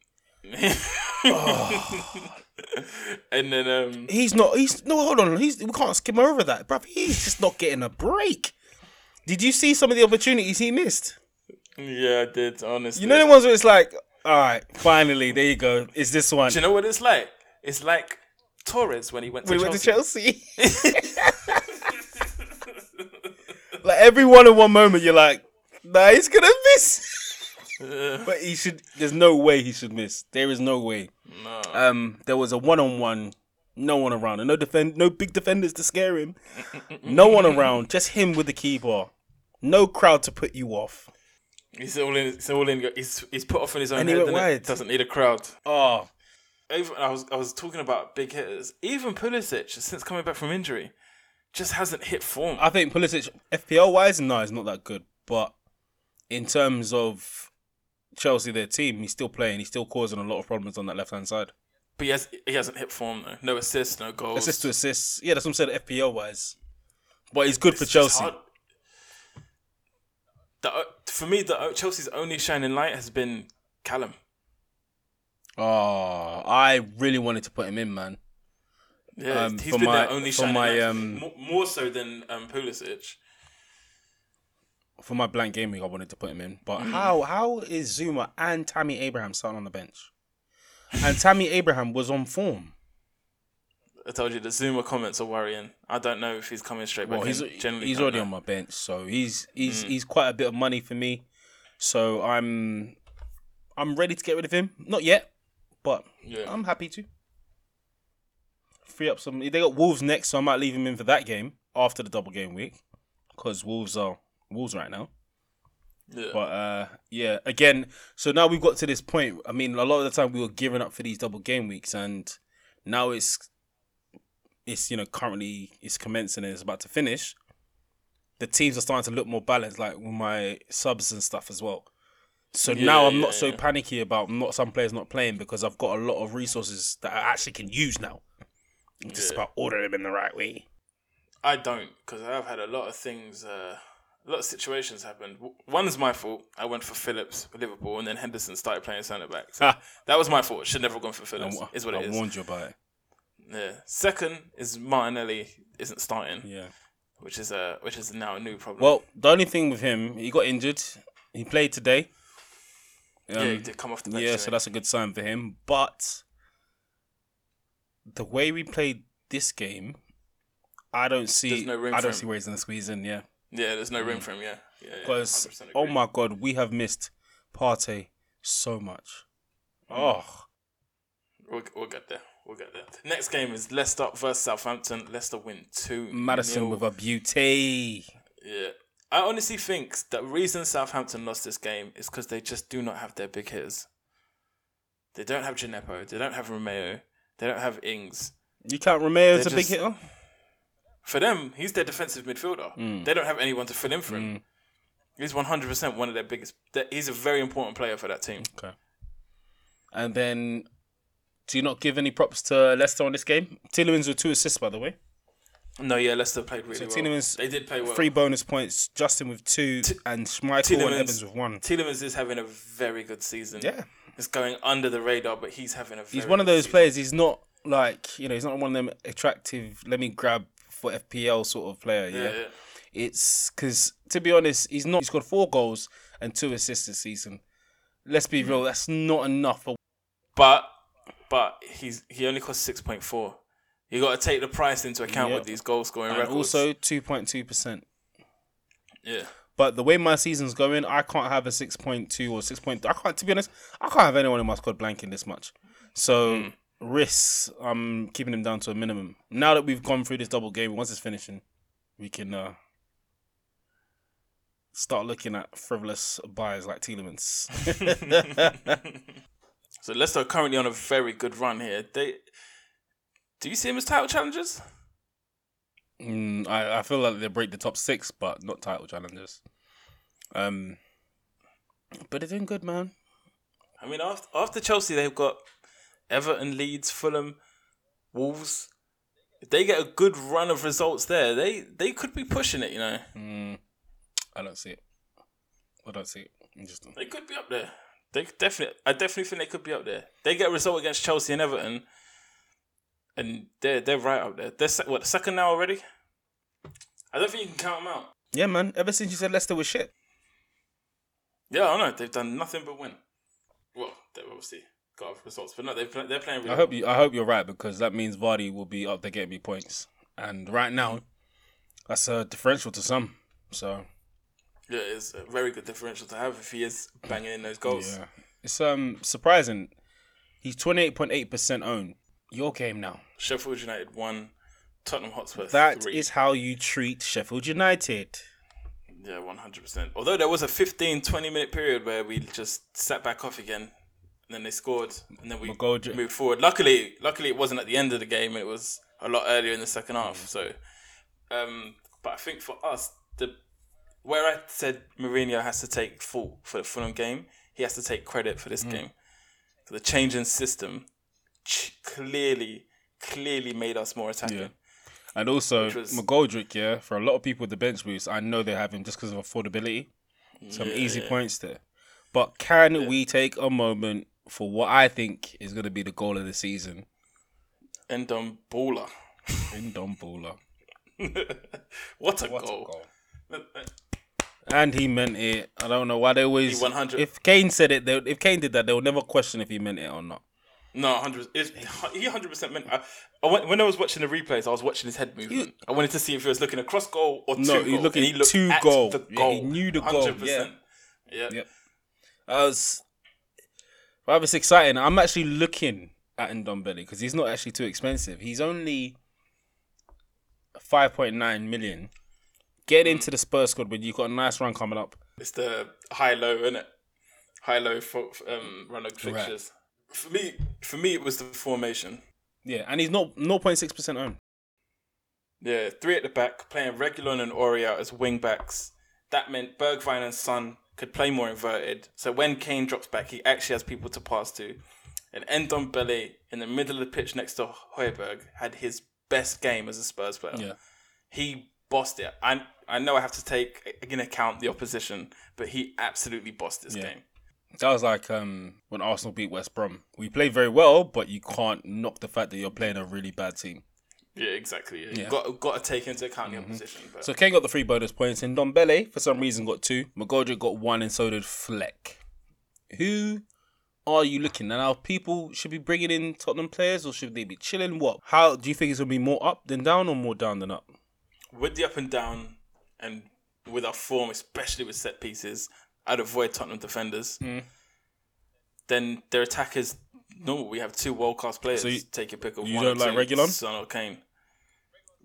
And then... He's not... No, hold on. We can't skim over that, bruv. He's just not getting a break. Did you see some of the opportunities he missed? Yeah, I did, honestly. You know the ones where it's like, all right, finally, there you go. It's this one. Do you know what it's like? It's like Torres when he went to Chelsea. Like, every one-on-one moment, you're like, nah, he's going to miss. But he should... There's no way he should miss. There is no way. No. There was a one-on-one, no one around. And no big defenders to scare him. No one around. Just him with the keyboard. No crowd to put you off. He's all in. He's put off in his own head. Doesn't need a crowd. Oh. I was talking about big hitters. Even Pulisic, since coming back from injury... just hasn't hit form. I think Pulisic, FPL-wise, no, it's not that good. But in terms of Chelsea, their team, he's still playing. He's still causing a lot of problems on that left-hand side. But he hasn't hit form, though. No assists, no goals. Assist to assist. Yeah, that's what I'm saying, FPL-wise. But he's good for Chelsea. For me, Chelsea's only shining light has been Callum. Oh, I really wanted to put him in, man. Yeah, he's been their only shining light, more so than Pulisic. For my blank game week, I wanted to put him in, but how is Zuma and Tammy Abraham starting on the bench? And Tammy Abraham was on form. I told you the Zuma comments are worrying. I don't know if he's coming straight back. He's already on my bench, so he's quite a bit of money for me. So I'm ready to get rid of him. Not yet, but I'm happy to. Free up some. They got Wolves next, so I might leave him in for that game after the double game week, because Wolves are Wolves right now. Yeah. But again, so now we've got to this point. I mean, a lot of the time we were gearing up for these double game weeks, and now it's currently it's commencing and it's about to finish. The teams are starting to look more balanced, like with my subs and stuff as well. So now I'm not so panicky about some players not playing, because I've got a lot of resources that I actually can use now. Just about order them in the right way. I don't, because I've had a lot of things, a lot of situations happen. One's my fault. I went for Phillips for Liverpool, and then Henderson started playing centre back. So that was my fault. Should never have gone for Phillips. I warned you about it. Yeah. Second is Martinelli isn't starting. Yeah. Which is now a new problem. Well, the only thing with him, he got injured. He played today. He did come off the bench. Yeah, so that's a good sign for him. But the way we played this game, I don't see. No room I don't see where he's going to squeeze in. Yeah. Yeah, there's no room for him. Yeah. Because oh my God, we have missed Partey so much. Oh. We'll get there. We'll get there. Next game is Leicester versus Southampton. Leicester win 2-0. Maddison with a beauty. Yeah. I honestly think the reason Southampton lost this game is because they just do not have their big hitters. They don't have Gineppo. They don't have Romeo. They don't have Ings. You count Romeo as a big hitter? For them, he's their defensive midfielder. Mm. They don't have anyone to fill in for him. Mm. He's 100% one of their biggest... He's a very important player for that team. Okay. And then... Do you not give any props to Leicester on this game? Tielemans with 2 assists, by the way. No, yeah, Leicester played really well. Tielemans, they did play well. 3 bonus points. Justin with 2 and Schmeichel and Evans with 1. Tielemans is having a very good season. Yeah. It's going under the radar, but he's having a very He's one of those players. He's not like, you know, he's not one of them attractive, let me grab for FPL sort of player. Yeah. It's because, to be honest, he's not. He's got 4 goals and 2 assists this season. Let's be real. That's not enough. But he only costs 6.4. You got to take the price into account with these goal scoring and records. Also 2.2%. Yeah. But the way my season's going, I can't have a 6.2 or 6.3. I can't. To be honest, I can't have anyone in my squad blanking this much. So risks, I'm keeping them down to a minimum. Now that we've gone through this double game, once it's finishing, we can start looking at frivolous buyers like Tielemans. So Leicester are currently on a very good run here. Do you see them as title challengers? I feel like they break the top 6, but not title challengers. But they're doing good, man. I mean, after Chelsea, they've got Everton, Leeds, Fulham, Wolves. If they get a good run of results there, they could be pushing it, you know. I don't see it. I don't see it. Interesting. They could be up there. I definitely think they could be up there. They get a result against Chelsea and Everton, and they're right up there. They're second now already. I don't think you can count them out. Yeah, man. Ever since you said Leicester was shit. Yeah, I know. They've done nothing but win. Well, they've obviously got results, but no, they're playing. Really I hope you're right, because that means Vardy will be up there getting me points, and right now, that's a differential to some. So. Yeah, it's a very good differential to have if he is banging in those goals. Yeah. It's surprising. He's 28.8% owned. Your game now. Sheffield United 1, Tottenham Hotspur 3. That is how you treat Sheffield United. Yeah, 100%. Although there was a 15-20 minute period where we just sat back off again, and then they scored, and then we moved forward. Luckily it wasn't at the end of the game. It was a lot earlier in the second half. So, but I think for us, where I said Mourinho has to take fault for the Fulham game, he has to take credit for this game. So the change in system clearly made us more attacking. Yeah. And also, McGoldrick, for a lot of people with the bench boost, I know they have him just because of affordability. Some easy points there. But can we take a moment for what I think is going to be the goal of the season? Ndombula. What a goal. And he meant it. I don't know why they always. If Kane said it, if Kane did that, they would never question if he meant it or not. No, 100%. He 100% meant it. When I was watching the replays, I was watching his head movement. I wanted to see if he was looking across goal or two goals. No, he looked at two goal. He knew the 100%. Goal. Yeah. That was exciting. I'm actually looking at Ndombele because he's not actually too expensive. He's only 5.9 million. Get into the Spurs squad when you've got a nice run coming up. It's the high-low, isn't it? High-low run of fixtures. Right. For me, it was the formation. Yeah, and he's not 0.6% owned. Yeah, 3 at the back, playing Reguilon and Aurier out as wing-backs. That meant Bergwijn and Son could play more inverted. So when Kane drops back, he actually has people to pass to. And Ndombele, in the middle of the pitch next to Højbjerg, had his best game as a Spurs player. Yeah. He bossed it. I know I have to take in account the opposition, but he absolutely bossed this game. That was like when Arsenal beat West Brom. We played very well, but you can't knock the fact that you're playing a really bad team. Yeah, exactly. You've got to take into account the opposition. But... So Kane got the 3 bonus points, and Ndombele, for some reason, got 2. McGoldrick got 1, and so did Fleck. Who are you looking at? Now, people should be bringing in Tottenham players, or should they be chilling? What? How do you think it's going to be more up than down, or more down than up? with the up and down and with our form, especially with set pieces, I'd avoid Tottenham defenders. Then their attackers, normal. We have two world-class players. So you, take your pick of you one. You don't like Reguilon? Son or Kane.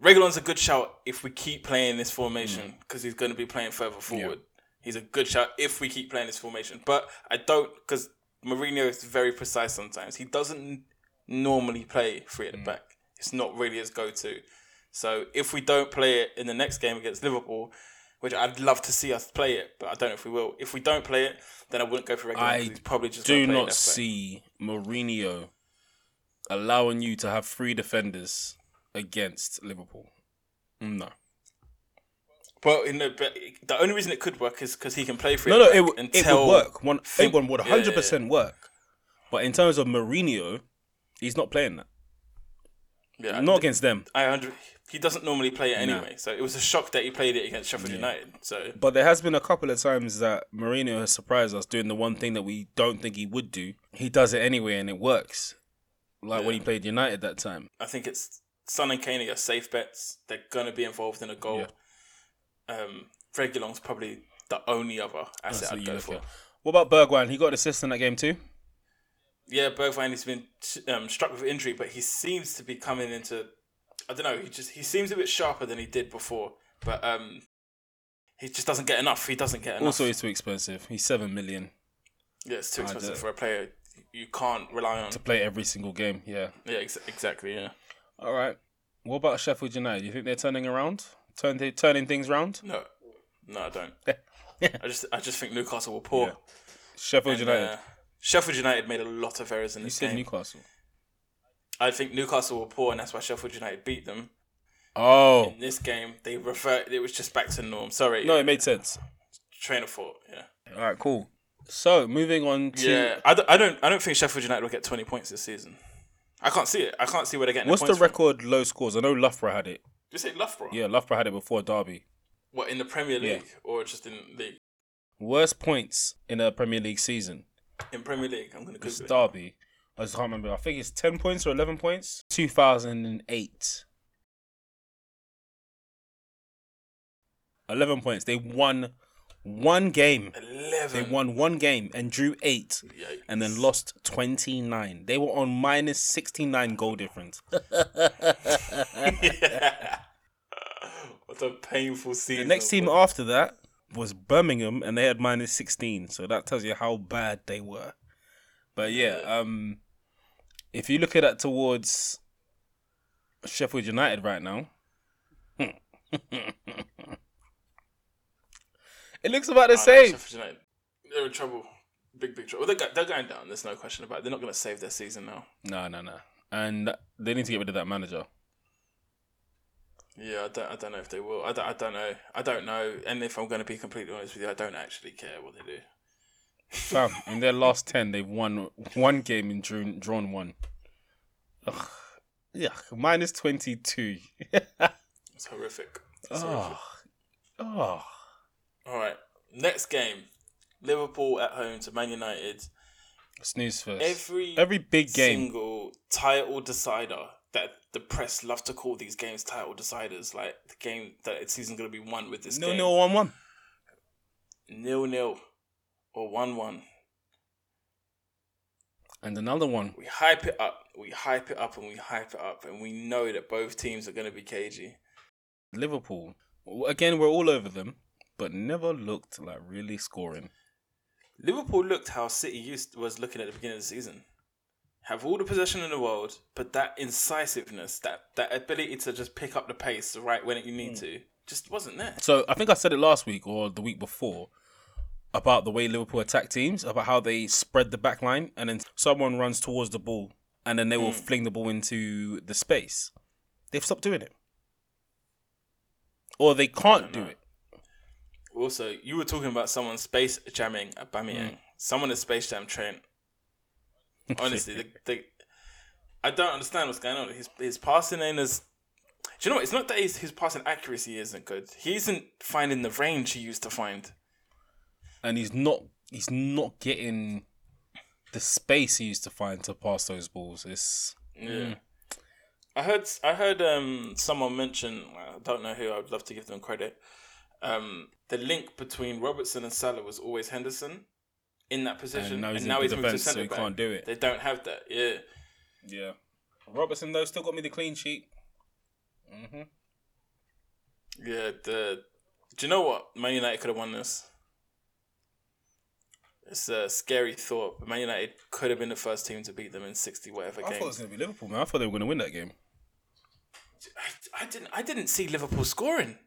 Reguilon's a good shout if we keep playing this formation because he's going to be playing further forward. Yeah. He's a good shout if we keep playing this formation. But I don't, because Mourinho is very precise sometimes. He doesn't normally play three at the back. It's not really his go-to. So if we don't play it in the next game against Liverpool, which I'd love to see us play it, but I don't know if we will. If we don't play it, then I wouldn't go for regular. He's probably just do not see Mourinho allowing you to have three defenders against Liverpool. No. Well, in the only reason it could work is because he can play for it. No, it would work. One would 100% work. But in terms of Mourinho, he's not playing that. Yeah, not against them. He doesn't normally play it anyway, so it was a shock that he played it against Sheffield United. So, but there has been a couple of times that Mourinho has surprised us doing the one thing that we don't think he would do. He does it anyway, and it works. Like when he played United that time. I think it's Son and Kane are safe bets. They're gonna be involved in a goal. Yeah. Reguilon's probably the only other asset I'd go for. At. What about Bergwijn? He got an assist in that game too. Yeah, Bergwijn has been struck with injury, but he seems to be coming into, I don't know, he seems a bit sharper than he did before, but he just doesn't get enough. Also, he's too expensive. He's 7 million. Yeah, it's too expensive for a player you can't rely on. To play every single game, yeah. Yeah, exactly, yeah. All right. What about Sheffield United? Do you think they're turning things around? No, I don't. I just think Newcastle will pour. Yeah. Sheffield United made a lot of errors in this game. You said Newcastle. I think Newcastle were poor, and that's why Sheffield United beat them. Oh. In this game, they it was just back to norm. Sorry. No, it made sense. Train of thought, yeah. All right, cool. So, moving on to... Yeah, I don't think Sheffield United will get 20 points this season. I can't see it. I can't see where they're getting What's the record low scores? I know Loughborough had it. Did you say Loughborough? Yeah, Loughborough had it before Derby. What, in the Premier League? Yeah. Or just in the league? Worst points in a Premier League season. In Premier League, I'm going to Google it. Derby. I just can't remember. I think it's 10 points or 11 points. 2008. 11 points. They won one game. They won one game and drew 8. Yikes. And then lost 29. They were on minus 69 goal difference. What a painful season. The next team after that was Birmingham, and they had minus 16, so that tells you how bad they were. But if you look at that towards Sheffield United right now, it looks about the same. No, Sheffield United, they're in trouble, big trouble. Well, they're going down. There's no question about it. They're not going to save their season now. No, and they need to get rid of that manager. Yeah, I don't know if they will. I don't know. And if I'm going to be completely honest with you, I don't actually care what they do. Fam, in their last 10, they've won one game and drawn one. Ugh. Yuck. Minus 22. It's horrific. Oh. All right. Next game. Liverpool at home to Man United. Snooze first. Every big game. Single title decider that the press love to call these games title deciders, like the game that season's going to be won with this game. 0-0 or 1-1. 0-0 or 1-1. And another one. We hype it up, and we know that both teams are going to be cagey. Liverpool, again, we're all over them, but never looked like really scoring. Liverpool looked how City was looking at the beginning of the season. Have all the possession in the world, but that incisiveness, that ability to just pick up the pace right when you need to, just wasn't there. So I think I said it last week or the week before about the way Liverpool attack teams, about how they spread the back line and then someone runs towards the ball and then they will fling the ball into the space. They've stopped doing it. Or they can't do it. Also, you were talking about someone space jamming Aubameyang. Someone has space jammed Trent. Honestly, I don't understand what's going on. His passing ain't as... Do you know what? It's not that his passing accuracy isn't good. He isn't finding the range he used to find. And he's not getting the space he used to find to pass those balls. It's... Yeah. I heard someone mention, I don't know who, I would love to give them credit. The link between Robertson and Salah was always Henderson in that position, and now he's moved to centre back. So he can't do it. They don't have that. Yeah. Robertson though still got me the clean sheet. Mhm. Yeah. Do you know what? Man United could have won this. It's a scary thought. But Man United could have been the first team to beat them in 60 whatever games. I thought it was going to be Liverpool, man. I thought they were going to win that game. I didn't see Liverpool scoring.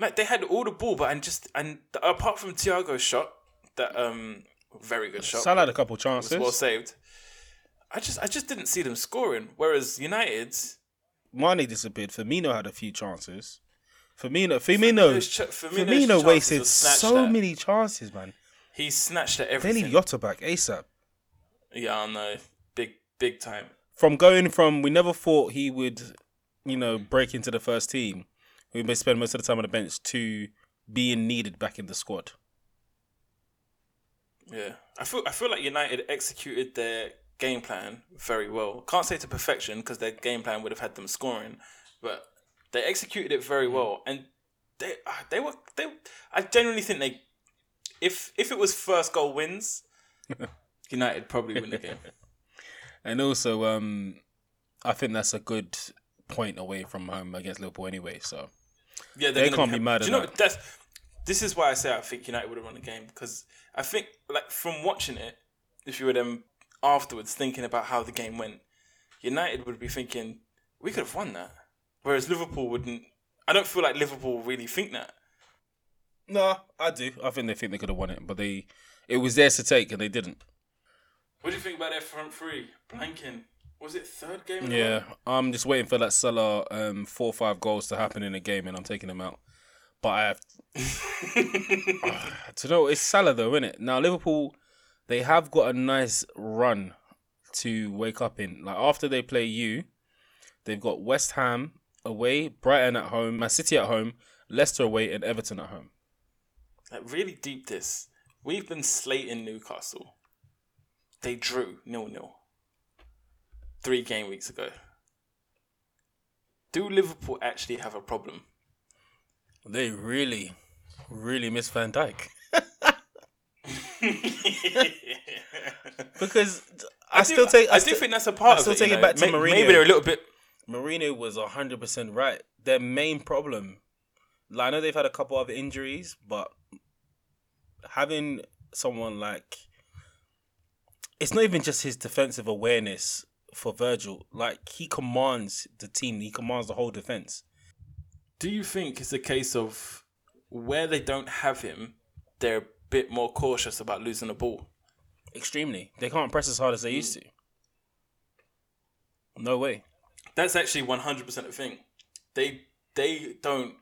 Like they had all the ball, but and apart from Thiago's shot, that very good shot. Salah had a couple chances. It was well saved. I just didn't see them scoring. Whereas United, Mane disappeared. Firmino had a few chances. Firmino wasted so many chances, man. He snatched at everything. They need Jota back ASAP. Yeah, I know. Big time. We never thought he would, break into the first team. We may spend most of the time on the bench to being needed back in the squad. Yeah. I feel like United executed their game plan very well. Can't say to perfection because their game plan would have had them scoring, but they executed it very well. And they I genuinely think they, if it was first goal wins, United probably win the game. And also, I think that's a good point away from home against Liverpool anyway. So yeah, they can't be mad at that. You know, this is why I say I think United would have won the game, because I think like from watching it, if you were them afterwards thinking about how the game went, United would be thinking we could have won that, whereas Liverpool wouldn't. I don't feel like Liverpool really think that. No, I do. I think they could have won it, but it was theirs to take and they didn't. What do you think about their front three? Blanking. Was it third game? Yeah, I'm just waiting for that Salah 4 or 5 goals to happen in a game, and I'm taking him out. But I have to know it's Salah though, isn't it? Now Liverpool, they have got a nice run to wake up in. Like after they play you, they've got West Ham away, Brighton at home, Man City at home, Leicester away, and Everton at home. Like really deep this. We've been slating Newcastle. They drew 0-0. 3 game weeks ago. Do Liverpool actually have a problem? They really, really miss Van Dijk. Because I still think that's a part of it. I still take it back to Mourinho. Maybe they're a little bit... Mourinho was 100% right. Their main problem... Like, I know they've had a couple other injuries, but having someone like... It's not even just his defensive awareness... For Virgil, like he commands the team, he commands the whole defense. Do you think it's a case of where they don't have him, they're a bit more cautious about losing the ball? Extremely, they can't press as hard as they used to. No way. That's actually 100% the thing. They don't.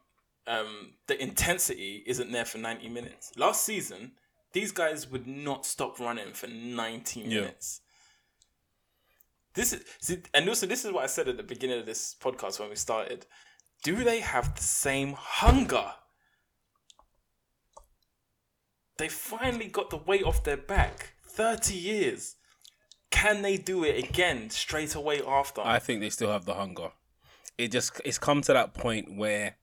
The intensity isn't there for 90 minutes. Last season, these guys would not stop running for 90 minutes. This is what I said at the beginning of this podcast when we started. Do they have the same hunger? They finally got the weight off their back. 30 years. Can they do it again straight away after? I think they still have the hunger. It's come to that point where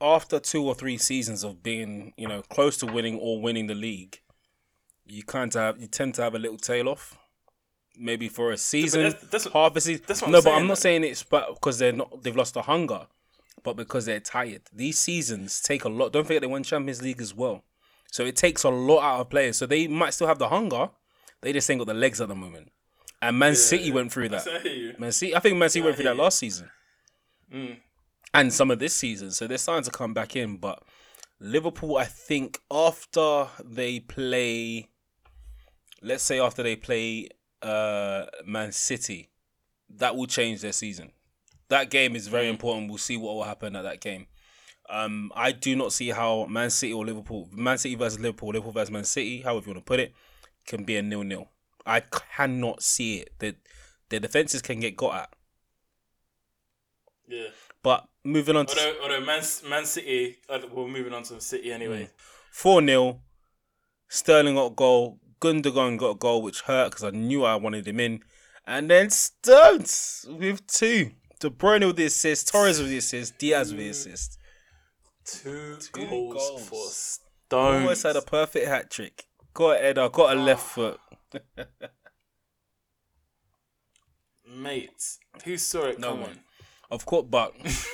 after 2 or 3 seasons of being, close to winning or winning the league, you tend to have a little tail off. Maybe for a season, half a season. That's what I'm saying, but I'm not saying it's because they've lost the hunger, but because they're tired. These seasons take a lot. Don't forget they won Champions League as well. So it takes a lot out of players. So they might still have the hunger. They just ain't got the legs at the moment. And Man City went through that. Man City went through that last season. Mm. And some of this season. So they're starting to come back in. But Liverpool, I think, after they play Man City, that will change their season. That game is very important. We'll see what will happen at that game. I do not see how Man City versus Liverpool, Liverpool versus Man City, however you want to put it, can be a 0-0. I cannot see it. Their defenses can get got at. Yeah. But moving on to Man City, we're moving on to City anyway. 4-0, Sterling got a goal. Gundogan got a goal, which hurt because I knew I wanted him in. And then Stones with 2. De Bruyne with the assist, Torres with the assist, Diaz with the assist. Two goals for Stones. Almost had a perfect hat trick. Got a header, got a left foot. Mate, who saw it coming? No one. I've caught, but I've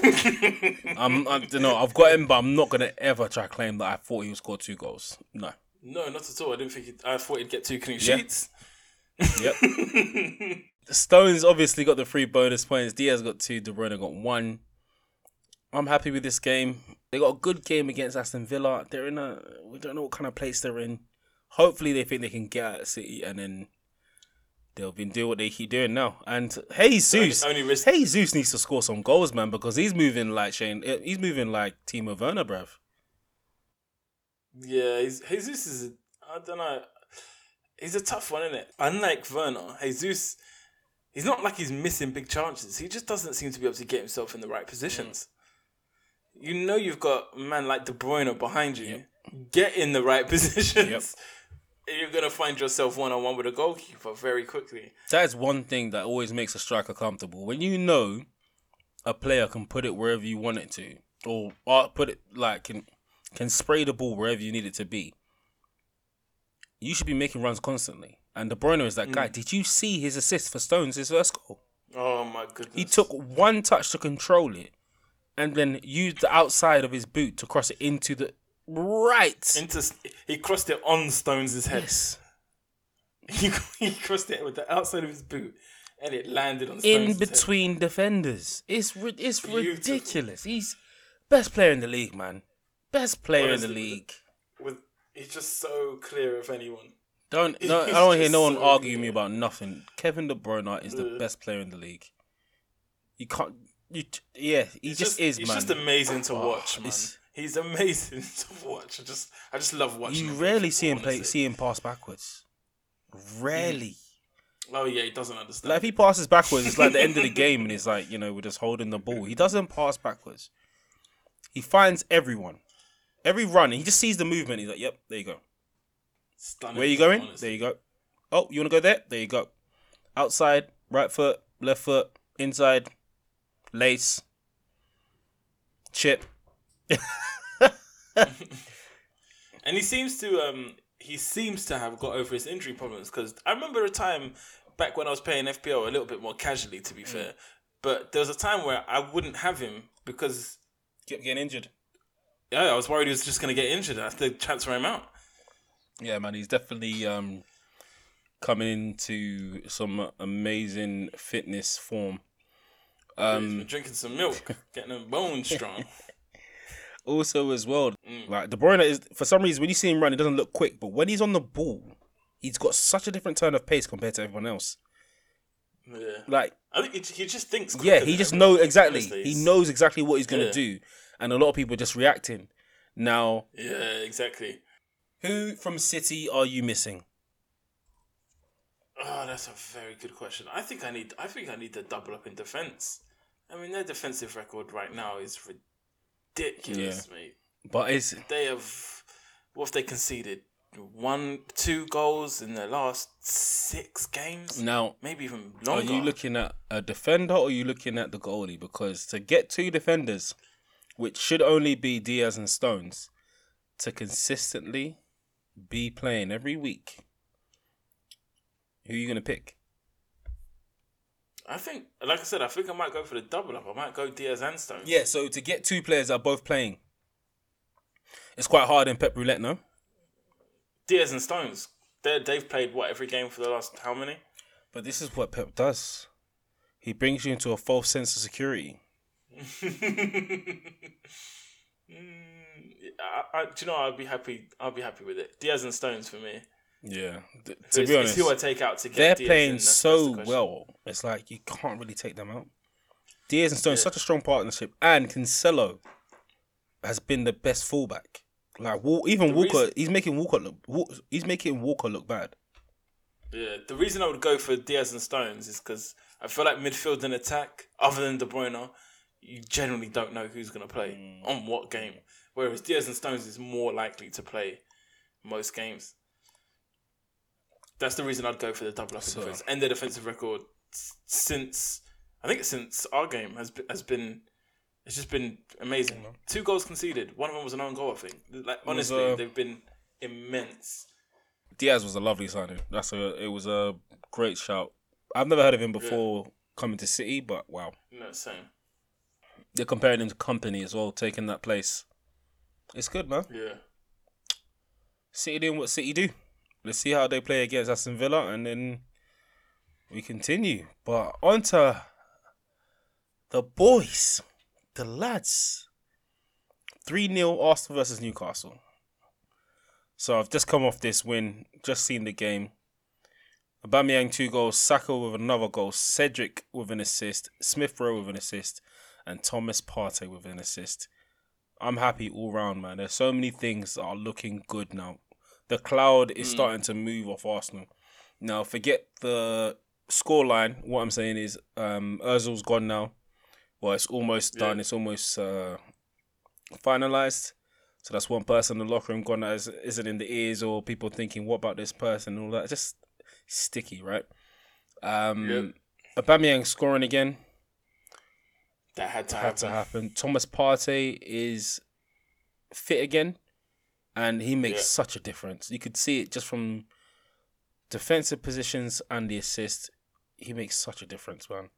got him, but I'm not gonna ever try to claim that I thought he would score 2 goals. No. No, not at all. I didn't think I thought he'd get 2 clean sheets. Yep. Stones obviously got the 3 bonus points. Diaz got 2. De Bruyne got 1. I'm happy with this game. They got a good game against Aston Villa. They're in a... We don't know what kind of place they're in. Hopefully they think they can get out of City and then they'll be doing what they keep doing now. And Jesus needs to score some goals, man, because he's moving like Shane. He's moving like Timo Werner, bruv. Yeah, Jesus is... I don't know. He's a tough one, isn't it? Unlike Werner, Jesus... He's not like he's missing big chances. He just doesn't seem to be able to get himself in the right positions. Yeah. You know you've got a man like De Bruyne behind you. Yep. Get in the right positions. Yep. And you're going to find yourself one-on-one with a goalkeeper very quickly. That is one thing that always makes a striker comfortable. When you know a player can put it wherever you want it to, or put it like can spray the ball wherever you need it to be, you should be making runs constantly. And De Bruyne is that guy. Did you see his assist for Stones, his first goal? Oh, my goodness. He took one touch to control it and then used the outside of his boot to cross it into the... Right. He crossed it on Stones' head. Yes. He crossed it with the outside of his boot and it landed on Stones' head. In between defenders. It's ridiculous. He's best player in the league, man. Best player in the league. He's just so clear of anyone. I don't hear no one arguing me about nothing. Kevin De Bruyne is the best player in the league. You can't... He just is, man. He's just amazing to watch, man. He's amazing to watch. I just love watching. You rarely see him pass backwards. Rarely. Oh yeah, he doesn't understand. Like if he passes backwards, it's like the end of the game, and it's like we're just holding the ball. He doesn't pass backwards. He finds everyone, every run. He just sees the movement. He's like, "Yep, there you go." Stunning. Where are you going? Honestly. There you go. Oh, you want to go there? There you go. Outside, right foot, left foot, inside, lace, chip. And he seems to have got over his injury problems, because I remember a time back when I was playing FPL a little bit more casually, to be fair, but there was a time where I wouldn't have him because he kept getting injured. Yeah, I was worried he was just going to get injured. I had to transfer him out. Yeah, man, he's definitely coming into some amazing fitness form. He's been drinking some milk, getting them bones strong. Also as well, like De Bruyne is, for some reason, when you see him run, he doesn't look quick. But when he's on the ball, he's got such a different turn of pace compared to everyone else. Yeah. Like, I think he just thinks quicker. Yeah, he just knows exactly. He knows exactly what he's going to do. And a lot of people are just reacting. Now... Yeah, exactly. Who from City are you missing? Oh, that's a very good question. I think I need to double up in defence. I mean, their defensive record right now is ridiculous, mate. But what have they conceded? 2 goals in their last 6 games? Now, maybe even longer. Are you looking at a defender or are you looking at the goalie? Because to get 2 defenders, which should only be Diaz and Stones, to consistently be playing every week, who are you going to pick? I think, like I said, I think I might go for the double up. I might go Diaz and Stones. Yeah, so to get 2 players that are both playing, it's quite hard in Pep Roulette, no? Diaz and Stones. They've played, every game for the last how many? But this is what Pep does. He brings you into a false sense of security. I'd be happy. I'll be happy with it. Diaz and Stones for me. Yeah, to be honest, who I take out to get they're Diaz playing in, so the well. It's like you can't really take them out. Diaz and Stones, such a strong partnership, and Cancelo has been the best fullback. Like even Walker, he's making Walker look bad. Yeah, the reason I would go for Diaz and Stones is because I feel like midfield and attack, other than De Bruyne, you generally don't know who's going to play on what game. Whereas Diaz and Stones is more likely to play most games. That's the reason I'd go for the double up in defense. And their defensive record since I think since our game has been it's just been amazing. Yeah. 2 goals conceded. One of them was an own goal, I think. Like honestly, they've been immense. Diaz was a lovely signing. It was a great shout. I've never heard of him before coming to City, but wow. No, same. They're comparing him to Company as well, taking that place. It's good, man. Yeah. City doing what City do. Let's see how they play against Aston Villa, and then we continue. But on to the boys, the lads. 3-0 Arsenal versus Newcastle. So I've just come off this win, just seen the game. Aubameyang 2 goals, Saka with another goal, Cedric with an assist, Smith-Rowe with an assist, and Thomas Partey with an assist. I'm happy all round, man. There's so many things that are looking good now. The cloud is starting to move off Arsenal. Now, forget the scoreline. What I'm saying is Ozil's gone now. Well, it's almost done. It's almost finalised. So that's one person in the locker room gone that isn't in the ears, or people thinking, what about this person? And all that. Just sticky, right? Aubameyang scoring again. That had to happen. Thomas Partey is fit again, and he makes such a difference. You could see it just from defensive positions and the assist. He makes such a difference, man.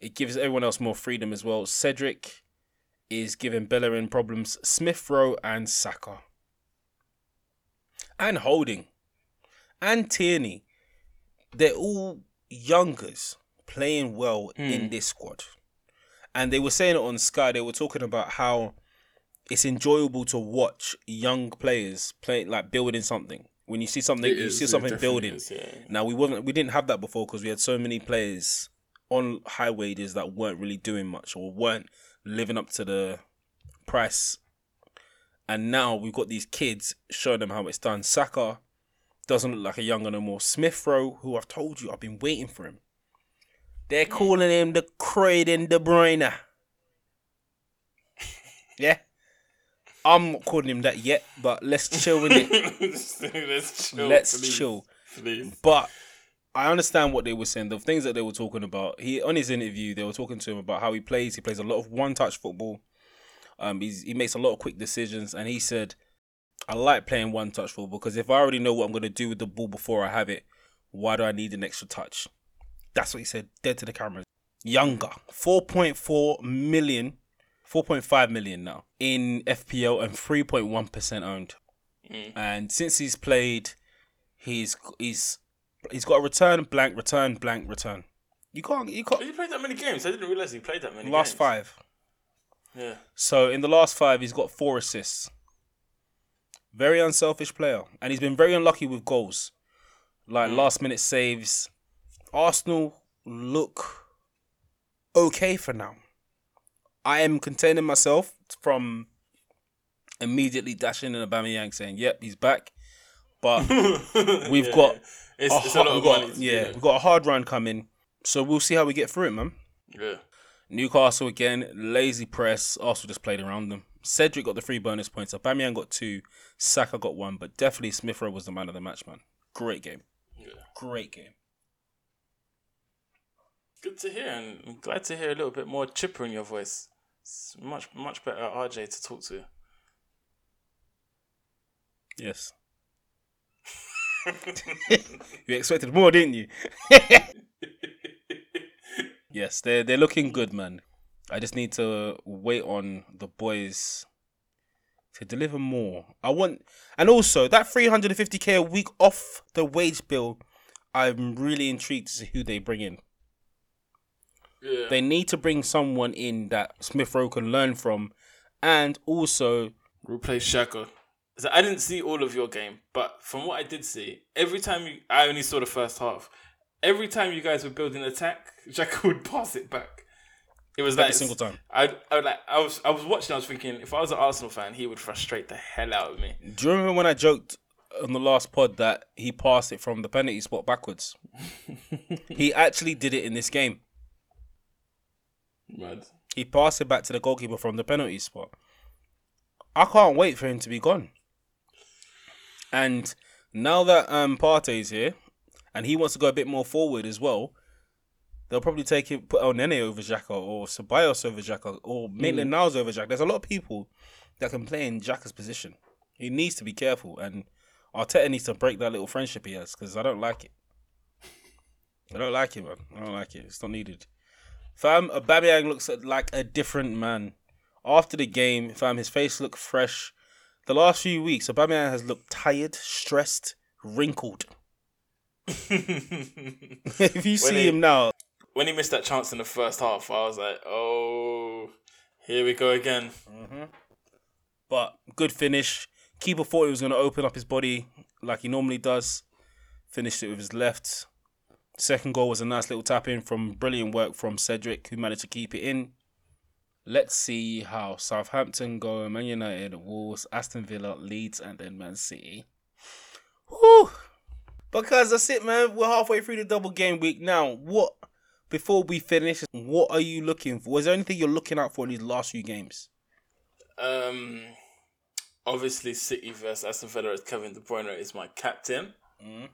It gives everyone else more freedom as well. Cedric is giving Bellerin problems, Smith-Rowe and Saka. And Holding. And Tierney. They're all youngers playing well in this squad. And they were saying it on Sky. They were talking about how it's enjoyable to watch young players play, like building something. When you see something, building. Now, we didn't have that before because we had so many players on high wages that weren't really doing much or weren't living up to the price, and now we've got these kids showing them how it's done. Saka doesn't look like a younger no more. Smith-Rowe, who I've told you I've been waiting for him, they're calling him the Croydon De Bruyne. Yeah, I'm not calling him that yet, but let's chill with it. Let's chill, please. But I understand what they were saying, the things that they were talking about. He, on his interview, they were talking to him about how he plays. He plays a lot of one-touch football. He makes a lot of quick decisions. And he said, I like playing one-touch football because if I already know what I'm going to do with the ball before I have it, why do I need an extra touch? That's what he said, dead to the cameras. Younger, 4.5 million now in FPL and 3.1% owned. And since he's played, he's got a return, blank, return, blank, return. You can't. He played that many games. I didn't realise he played that many games. Last 5. Yeah. So in the last 5, he's got 4 assists. Very unselfish player. And he's been very unlucky with goals. Like last minute saves. Arsenal look okay for now. I am containing myself from immediately dashing in Aubameyang saying, yep, he's back. But we've got... We've got a hard run coming, so we'll see how we get through it, man. Yeah. Newcastle again, lazy press. Arsenal just played around them. Cedric got the 3 bonus points. Aubameyang got 2. Saka got 1, but definitely Smith-Rowe was the man of the match, man. Great game. Yeah. Great game. Good to hear, and I'm glad to hear a little bit more chipper in your voice. It's much, much better RJ to talk to. Yes. You expected more, didn't you? Yes, they're looking good, man. I just need to wait on the boys to deliver more. And also that 350k a week off the wage bill. I'm really intrigued to see who they bring in. Yeah. They need to bring someone in that Smith-Rowe can learn from, and also replace Shaka. So I didn't see all of your game, but from what I did see, I only saw the first half. Every time you guys were building attack, Xhaka would pass it back. It was every single time. I was watching. I was thinking, if I was an Arsenal fan, he would frustrate the hell out of me. Do you remember when I joked on the last pod that he passed it from the penalty spot backwards? He actually did it in this game. Mad. He passed it back to the goalkeeper from the penalty spot. I can't wait for him to be gone. And now that Partey's here, and he wants to go a bit more forward as well, They'll probably take him, put El Nene over Xhaka or Ceballos over Xhaka or Maitland-Niles over Xhaka. There's a lot of people that can play in Xhaka's position. He needs to be careful, and Arteta needs to break that little friendship he has, because I don't like it. I don't like it, man. I don't like it. It's not needed. Fam, Aubameyang looks like a different man. After the game, fam, his face looked fresh. The last few weeks, Aubameyang has looked tired, stressed, wrinkled. If you see him now. When he missed that chance in the first half, I was like, oh, here we go again. Mm-hmm. But good finish. Keeper thought he was going to open up his body like he normally does. Finished it with his left. Second goal was a nice little tap in from brilliant work from Cedric, who managed to keep it in. Let's see how Southampton go, Man United, Wolves, Aston Villa, Leeds, and then Man City. Whew. Because that's it, man. We're halfway through the double game week now. What, before we finish, what are you looking for? Is there anything you're looking out for in these last few games? Obviously, City versus Aston Villa as Kevin De Bruyne is my captain. Mm-hmm.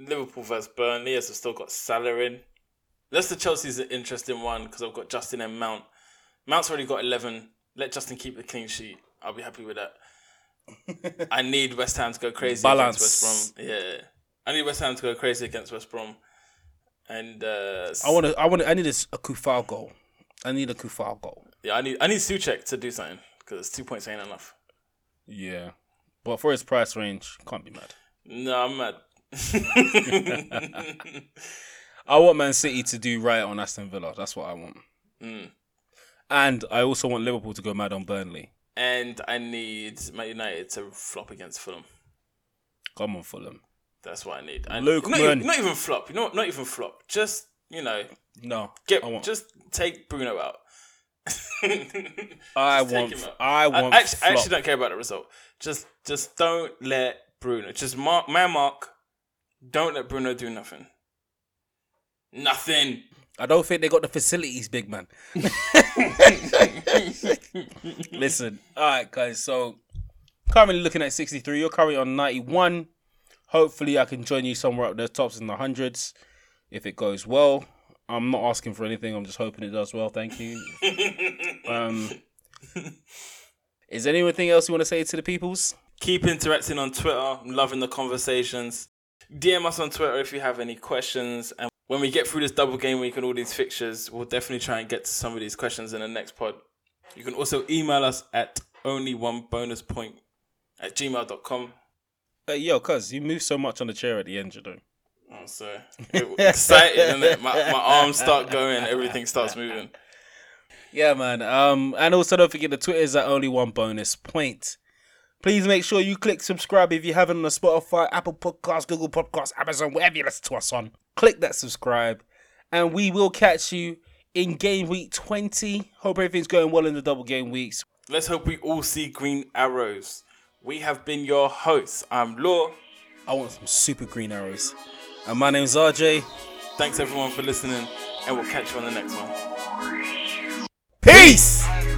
Liverpool versus Burnley, as I've still got Salah in. Leicester Chelsea's an interesting one because I've got Justin and Mount. Mount's already got 11. Let Justin keep the clean sheet. I'll be happy with that. I need West Ham to go crazy against West Brom. Yeah, I need West Ham to go crazy against West Brom. And I need a Kufal goal. I need a Kufal goal. Yeah, I need Soucek to do something because it's 2 points ain't enough. Yeah, but for his price range, can't be mad. No, I'm mad. I want Man City to do right on Aston Villa. That's what I want. And I also want Liverpool to go mad on Burnley. And I need Man United to flop against Fulham. Come on, Fulham. That's what I need. Not even flop. You know what? Not even flop. Just, you know. No. Just take Bruno out. I actually don't care about the result. Just don't let Bruno. Just mark. Don't let Bruno do nothing. Nothing. I don't think they got the facilities, big man. Listen. All right, guys. So, currently looking at 63. You're currently on 91. Hopefully, I can join you somewhere up there, tops in the hundreds, if it goes well. I'm not asking for anything. I'm just hoping it does well. Thank you. Is there anything else you want to say to the peoples? Keep interacting on Twitter. I'm loving the conversations. DM us on Twitter if you have any questions. And when we get through this double game week and all these fixtures, we'll definitely try and get to some of these questions in the next pod. You can also email us at onlyoneBonusPoint@gmail.com. Yo, cuz, you move so much on the chair at the end, you know. I'm sorry. Excited, and my arms start going, everything starts moving. Yeah, man. And also, don't forget the Twitter is at onlyoneBonusPoint. Please make sure you click subscribe if you haven't on Spotify, Apple Podcasts, Google Podcasts, Amazon, wherever you listen to us on. Click that subscribe. And we will catch you in game week 20. Hope everything's going well in the double game weeks. Let's hope we all see green arrows. We have been your hosts. I'm Law. I want some super green arrows. And my name's RJ. Thanks everyone for listening. And we'll catch you on the next one. Peace!